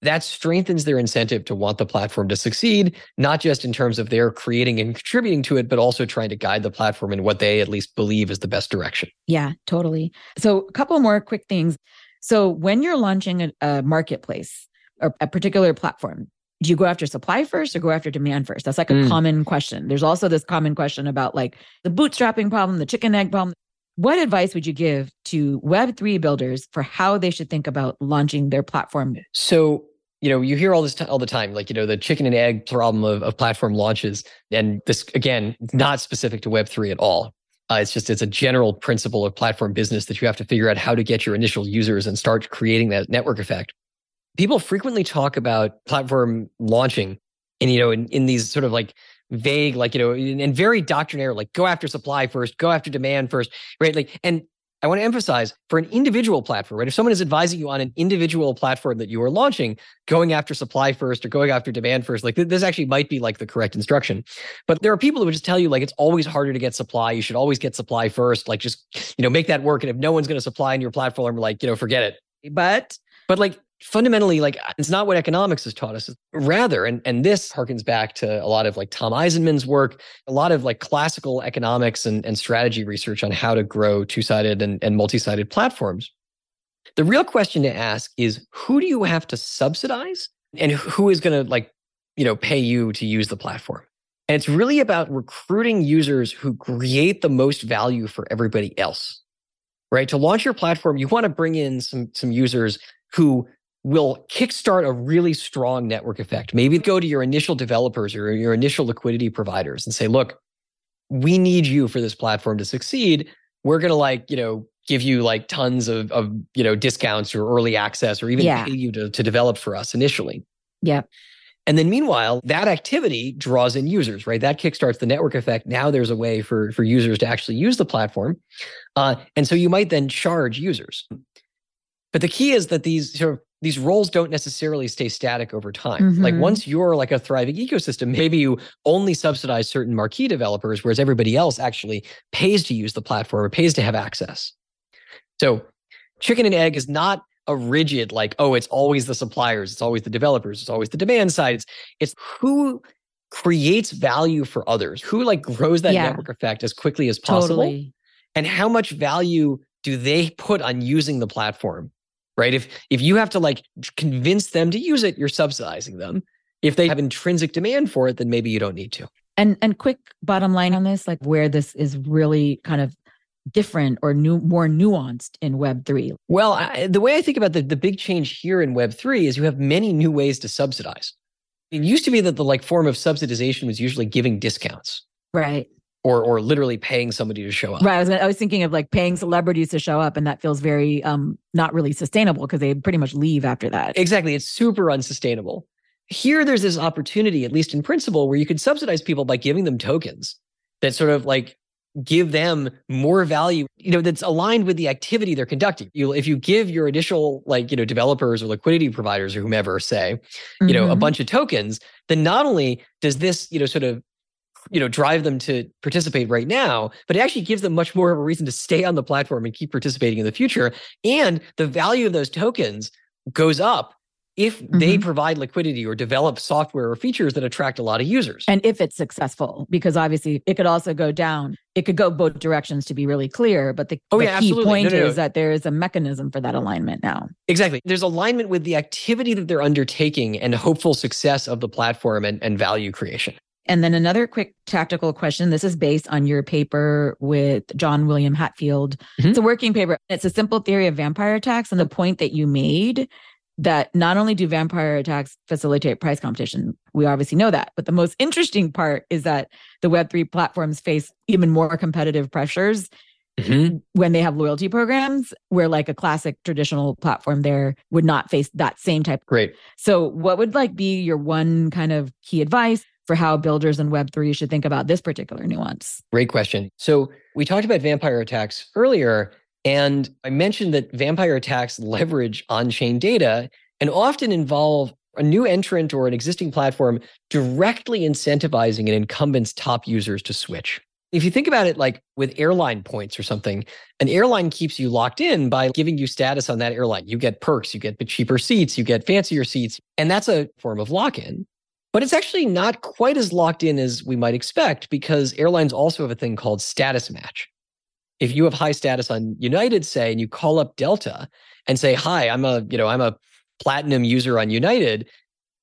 That strengthens their incentive to want the platform to succeed, not just in terms of their creating and contributing to it, but also trying to guide the platform in what they at least believe is the best direction. Yeah, totally. So a couple more quick things. So when you're launching a marketplace or a particular platform, do you go after supply first or go after demand first? That's, like, a common question. There's also this common question about, like, the bootstrapping problem, the chicken egg problem. What advice would you give to Web3 builders for how they should think about launching their platform? So, you know, you hear all this all the time, like, you know, the chicken and egg problem of platform launches. And this, again, not specific to Web3 at all. It's a general principle of platform business that you have to figure out how to get your initial users and start creating that network effect. People frequently talk about platform launching and, you know, in these sort of, like, vague, like, you know, and very doctrinaire, like, go after supply first, go after demand first, right? Like, and I want to emphasize for an individual platform, right? If someone is advising you on an individual platform that you are launching, going after supply first or going after demand first, like, this actually might be, like, the correct instruction. But there are people who would just tell you, like, it's always harder to get supply. You should always get supply first. Like, just, you know, make that work. And if no one's going to supply in your platform, like, you know, forget it. But like, fundamentally, like, it's not what economics has taught us. Rather, and this harkens back to a lot of, like, Tom Eisenman's work, a lot of, like, classical economics and strategy research on how to grow two-sided and multi-sided platforms. The real question to ask is, who do you have to subsidize and who is going to, like, you know, pay you to use the platform? And it's really about recruiting users who create the most value for everybody else, right? To launch your platform, you want to bring in some users who will kickstart a really strong network effect. Maybe go to your initial developers or your initial liquidity providers and say, look, we need you for this platform to succeed. We're going to, like, you know, give you, like, tons of you know, discounts or early access or even pay you to develop for us initially. Yeah. And then meanwhile, that activity draws in users, right? That kickstarts the network effect. Now there's a way for users to actually use the platform. And so you might then charge users. But the key is that these sort of these roles don't necessarily stay static over time. Mm-hmm. Like once you're like a thriving ecosystem, maybe you only subsidize certain marquee developers, whereas everybody else actually pays to use the platform or pays to have access. So chicken and egg is not a rigid like, oh, it's always the suppliers, it's always the developers, it's always the demand side. It's who creates value for others, who like grows that network effect as quickly as possible, and how much value do they put on using the platform, right? If you have to like convince them to use it, you're subsidizing them. If they have intrinsic demand for it, then maybe you don't need to. And quick bottom line on this, like where this is really kind of different or new, more nuanced in Web3. Well, the way I think about the big change here in Web3 is you have many new ways to subsidize. It used to be that the like form of subsidization was usually giving discounts. Right. Or literally paying somebody to show up. Right. I was thinking of like paying celebrities to show up, and that feels very not really sustainable because they pretty much leave after that. Exactly. It's super unsustainable. Here, there's this opportunity, at least in principle, where you could subsidize people by giving them tokens that sort of like give them more value, you know, that's aligned with the activity they're conducting. If you give your initial like, you know, developers or liquidity providers or whomever, say, mm-hmm. you know, a bunch of tokens, then not only does this, you know, sort of, you know, drive them to participate right now, but it actually gives them much more of a reason to stay on the platform and keep participating in the future. And the value of those tokens goes up if mm-hmm. they provide liquidity or develop software or features that attract a lot of users. And if it's successful, because obviously it could also go down. It could go both directions, to be really clear, but the key point is that there is a mechanism for that alignment now. Exactly. There's alignment with the activity that they're undertaking and hopeful success of the platform and value creation. And then another quick tactical question. This is based on your paper with John William Hatfield. Mm-hmm. It's a working paper. It's a simple theory of vampire attacks, and the point that you made that not only do vampire attacks facilitate price competition, we obviously know that, but the most interesting part is that the Web3 platforms face even more competitive pressures mm-hmm. when they have loyalty programs, where like a classic traditional platform there would not face that same type. Great. So what would like be your one kind of key advice for how builders in Web3 should think about this particular nuance? Great question. So we talked about vampire attacks earlier, and I mentioned that vampire attacks leverage on-chain data and often involve a new entrant or an existing platform directly incentivizing an incumbent's top users to switch. If you think about it like with airline points or something, an airline keeps you locked in by giving you status on that airline. You get perks, you get cheaper seats, you get fancier seats, and that's a form of lock-in. But it's actually not quite as locked in as we might expect, because airlines also have a thing called status match. If you have high status on United, say, and you call up Delta and say, "Hi, I'm a platinum user on United,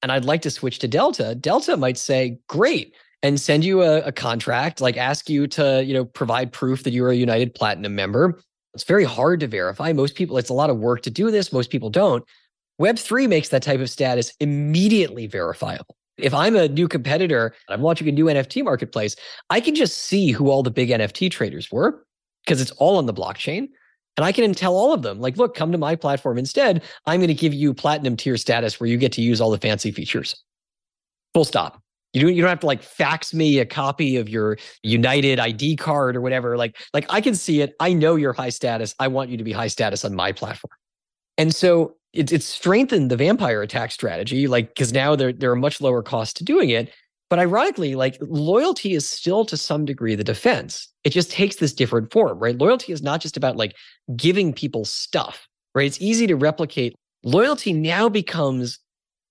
and I'd like to switch to Delta," Delta might say, "Great," and send you a contract, like ask you to, you know, provide proof that you're a United Platinum member. It's very hard to verify. Most people, it's a lot of work to do this. Most people don't. Web3 makes that type of status immediately verifiable. If I'm a new competitor, I'm launching a new NFT marketplace, I can just see who all the big NFT traders were, because it's all on the blockchain. And I can tell all of them, like, look, come to my platform instead. I'm going to give you platinum tier status where you get to use all the fancy features. Full stop. You don't have to like fax me a copy of your United ID card or whatever. Like I can see it. I know you're high status. I want you to be high status on my platform. And so It's strengthened the vampire attack strategy, like, because now there are much lower costs to doing it. But ironically, like, loyalty is still to some degree the defense. It just takes this different form, right? Loyalty is not just about like giving people stuff, right? It's easy to replicate. Loyalty now becomes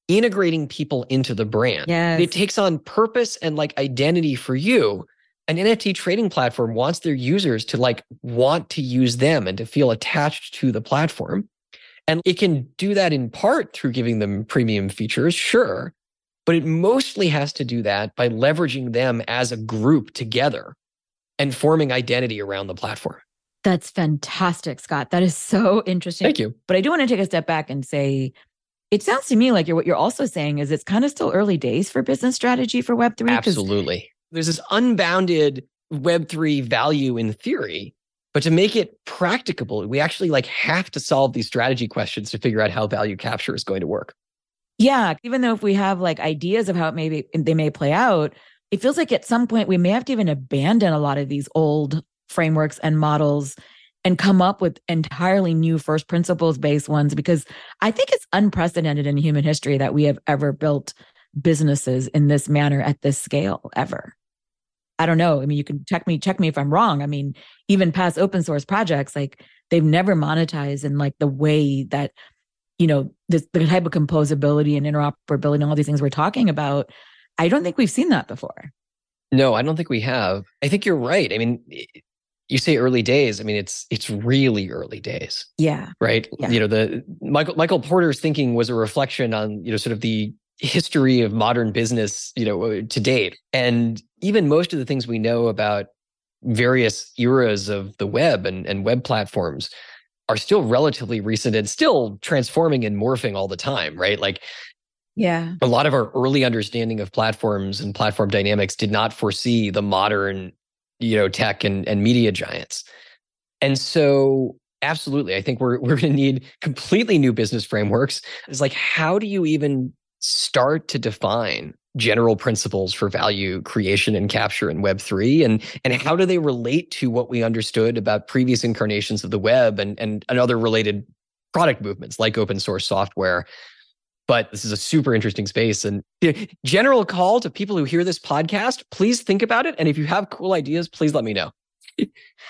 integrating people into the brand. Yes. It takes on purpose and like identity for you. An NFT trading platform wants their users to like want to use them and to feel attached to the platform. And it can do that in part through giving them premium features, sure, but it mostly has to do that by leveraging them as a group together and forming identity around the platform. That's fantastic, Scott. That is so interesting. Thank you. But I do want to take a step back and say, it sounds to me like what you're also saying is it's kind of still early days for business strategy for Web3. Absolutely. There's this unbounded Web3 value in theory. But to make it practicable, we actually like have to solve these strategy questions to figure out how value capture is going to work. Yeah, even though if we have like ideas of how it may play out, it feels like at some point we may have to even abandon a lot of these old frameworks and models and come up with entirely new first principles based ones, because I think it's unprecedented in human history that we have ever built businesses in this manner at this scale ever. I don't know. I mean, you can check me if I'm wrong. I mean, even past open source projects, like they've never monetized in like the way that, you know, this, the type of composability and interoperability and all these things we're talking about. I don't think we've seen that before. No, I don't think we have. I think you're right. I mean, you say early days. I mean, it's really early days. Yeah. Right. Yeah. You know, the Michael Porter's thinking was a reflection on, you know, sort of the history of modern business, you know, to date. And even most of the things we know about various eras of the web and web platforms are still relatively recent and still transforming and morphing all the time, right? Like, yeah, a lot of our early understanding of platforms and platform dynamics did not foresee the modern, you know, tech and media giants. And so absolutely, I think we're going to need completely new business frameworks. It's like, how do you even start to define general principles for value creation and capture in Web3? And how do they relate to what we understood about previous incarnations of the web and other related product movements like open source software? But this is a super interesting space. And general call to people who hear this podcast, please think about it. And if you have cool ideas, please let me know.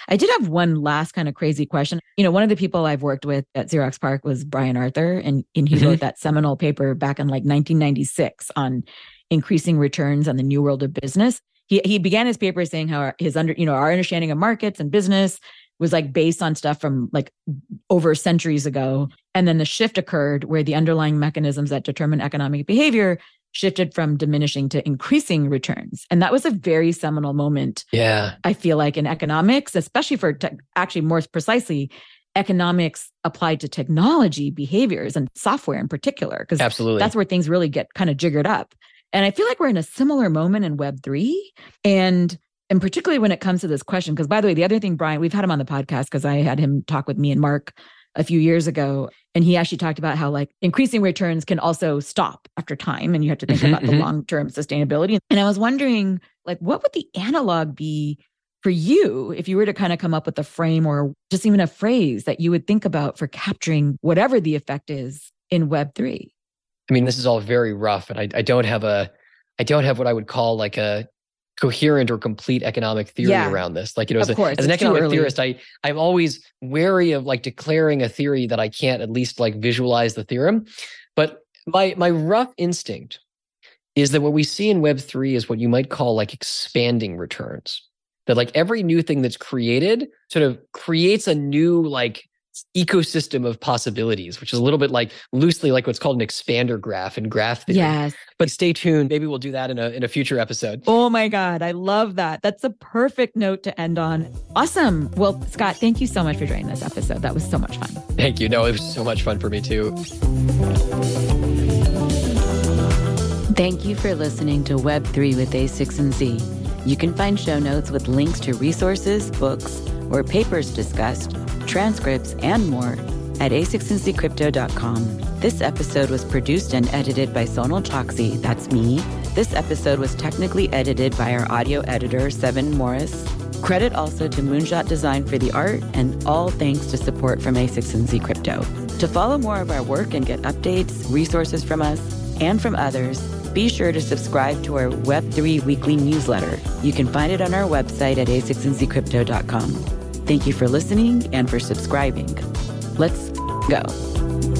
I did have one last kind of crazy question. You know, one of the people I've worked with at Xerox PARC was Brian Arthur, and he wrote that seminal paper back in like 1996 on increasing returns on the new world of business. He began his paper saying how our understanding of markets and business was like based on stuff from like over centuries ago. And then the shift occurred where the underlying mechanisms that determine economic behavior shifted from diminishing to increasing returns. And that was a very seminal moment. Yeah, I feel like in economics, especially for actually more precisely, economics applied to technology behaviors and software in particular, because absolutely, that's where things really get kind of jiggered up. And I feel like we're in a similar moment in Web3. And particularly when it comes to this question, because by the way, the other thing, Brian, we've had him on the podcast because I had him talk with me and Mark a few years ago. And he actually talked about how like increasing returns can also stop after time. And you have to think about the long-term sustainability. And I was wondering, like, what would the analog be for you if you were to kind of come up with a frame or just even a phrase that you would think about for capturing whatever the effect is in Web3? I mean, this is all very rough, and I don't have what I would call like a coherent or complete economic theory around this. Like, you know, as an economic theorist, I'm always wary of like declaring a theory that I can't at least like visualize the theorem. But my rough instinct is that what we see in Web3 is what you might call like expanding returns. That like every new thing that's created sort of creates a new like ecosystem of possibilities, which is a little bit like loosely like what's called an expander graph in graph theory. Yes. But stay tuned. Maybe we'll do that in a future episode. Oh my God. I love that. That's a perfect note to end on. Awesome. Well, Scott, thank you so much for joining this episode. That was so much fun. Thank you. No, it was so much fun for me too. Thank you for listening to Web3 with A16Z. You can find show notes with links to resources, books, or papers discussed, transcripts, and more at a16zcrypto.com. This episode was produced and edited by Sonal Chokski. That's me. This episode was technically edited by our audio editor, Seven Morris. Credit also to Moonshot Design for the art, and all thanks to support from A16Z Crypto. To follow more of our work and get updates, resources from us, and from others, be sure to subscribe to our Web3 weekly newsletter. You can find it on our website at a16zcrypto.com. Thank you for listening and for subscribing. Let's go.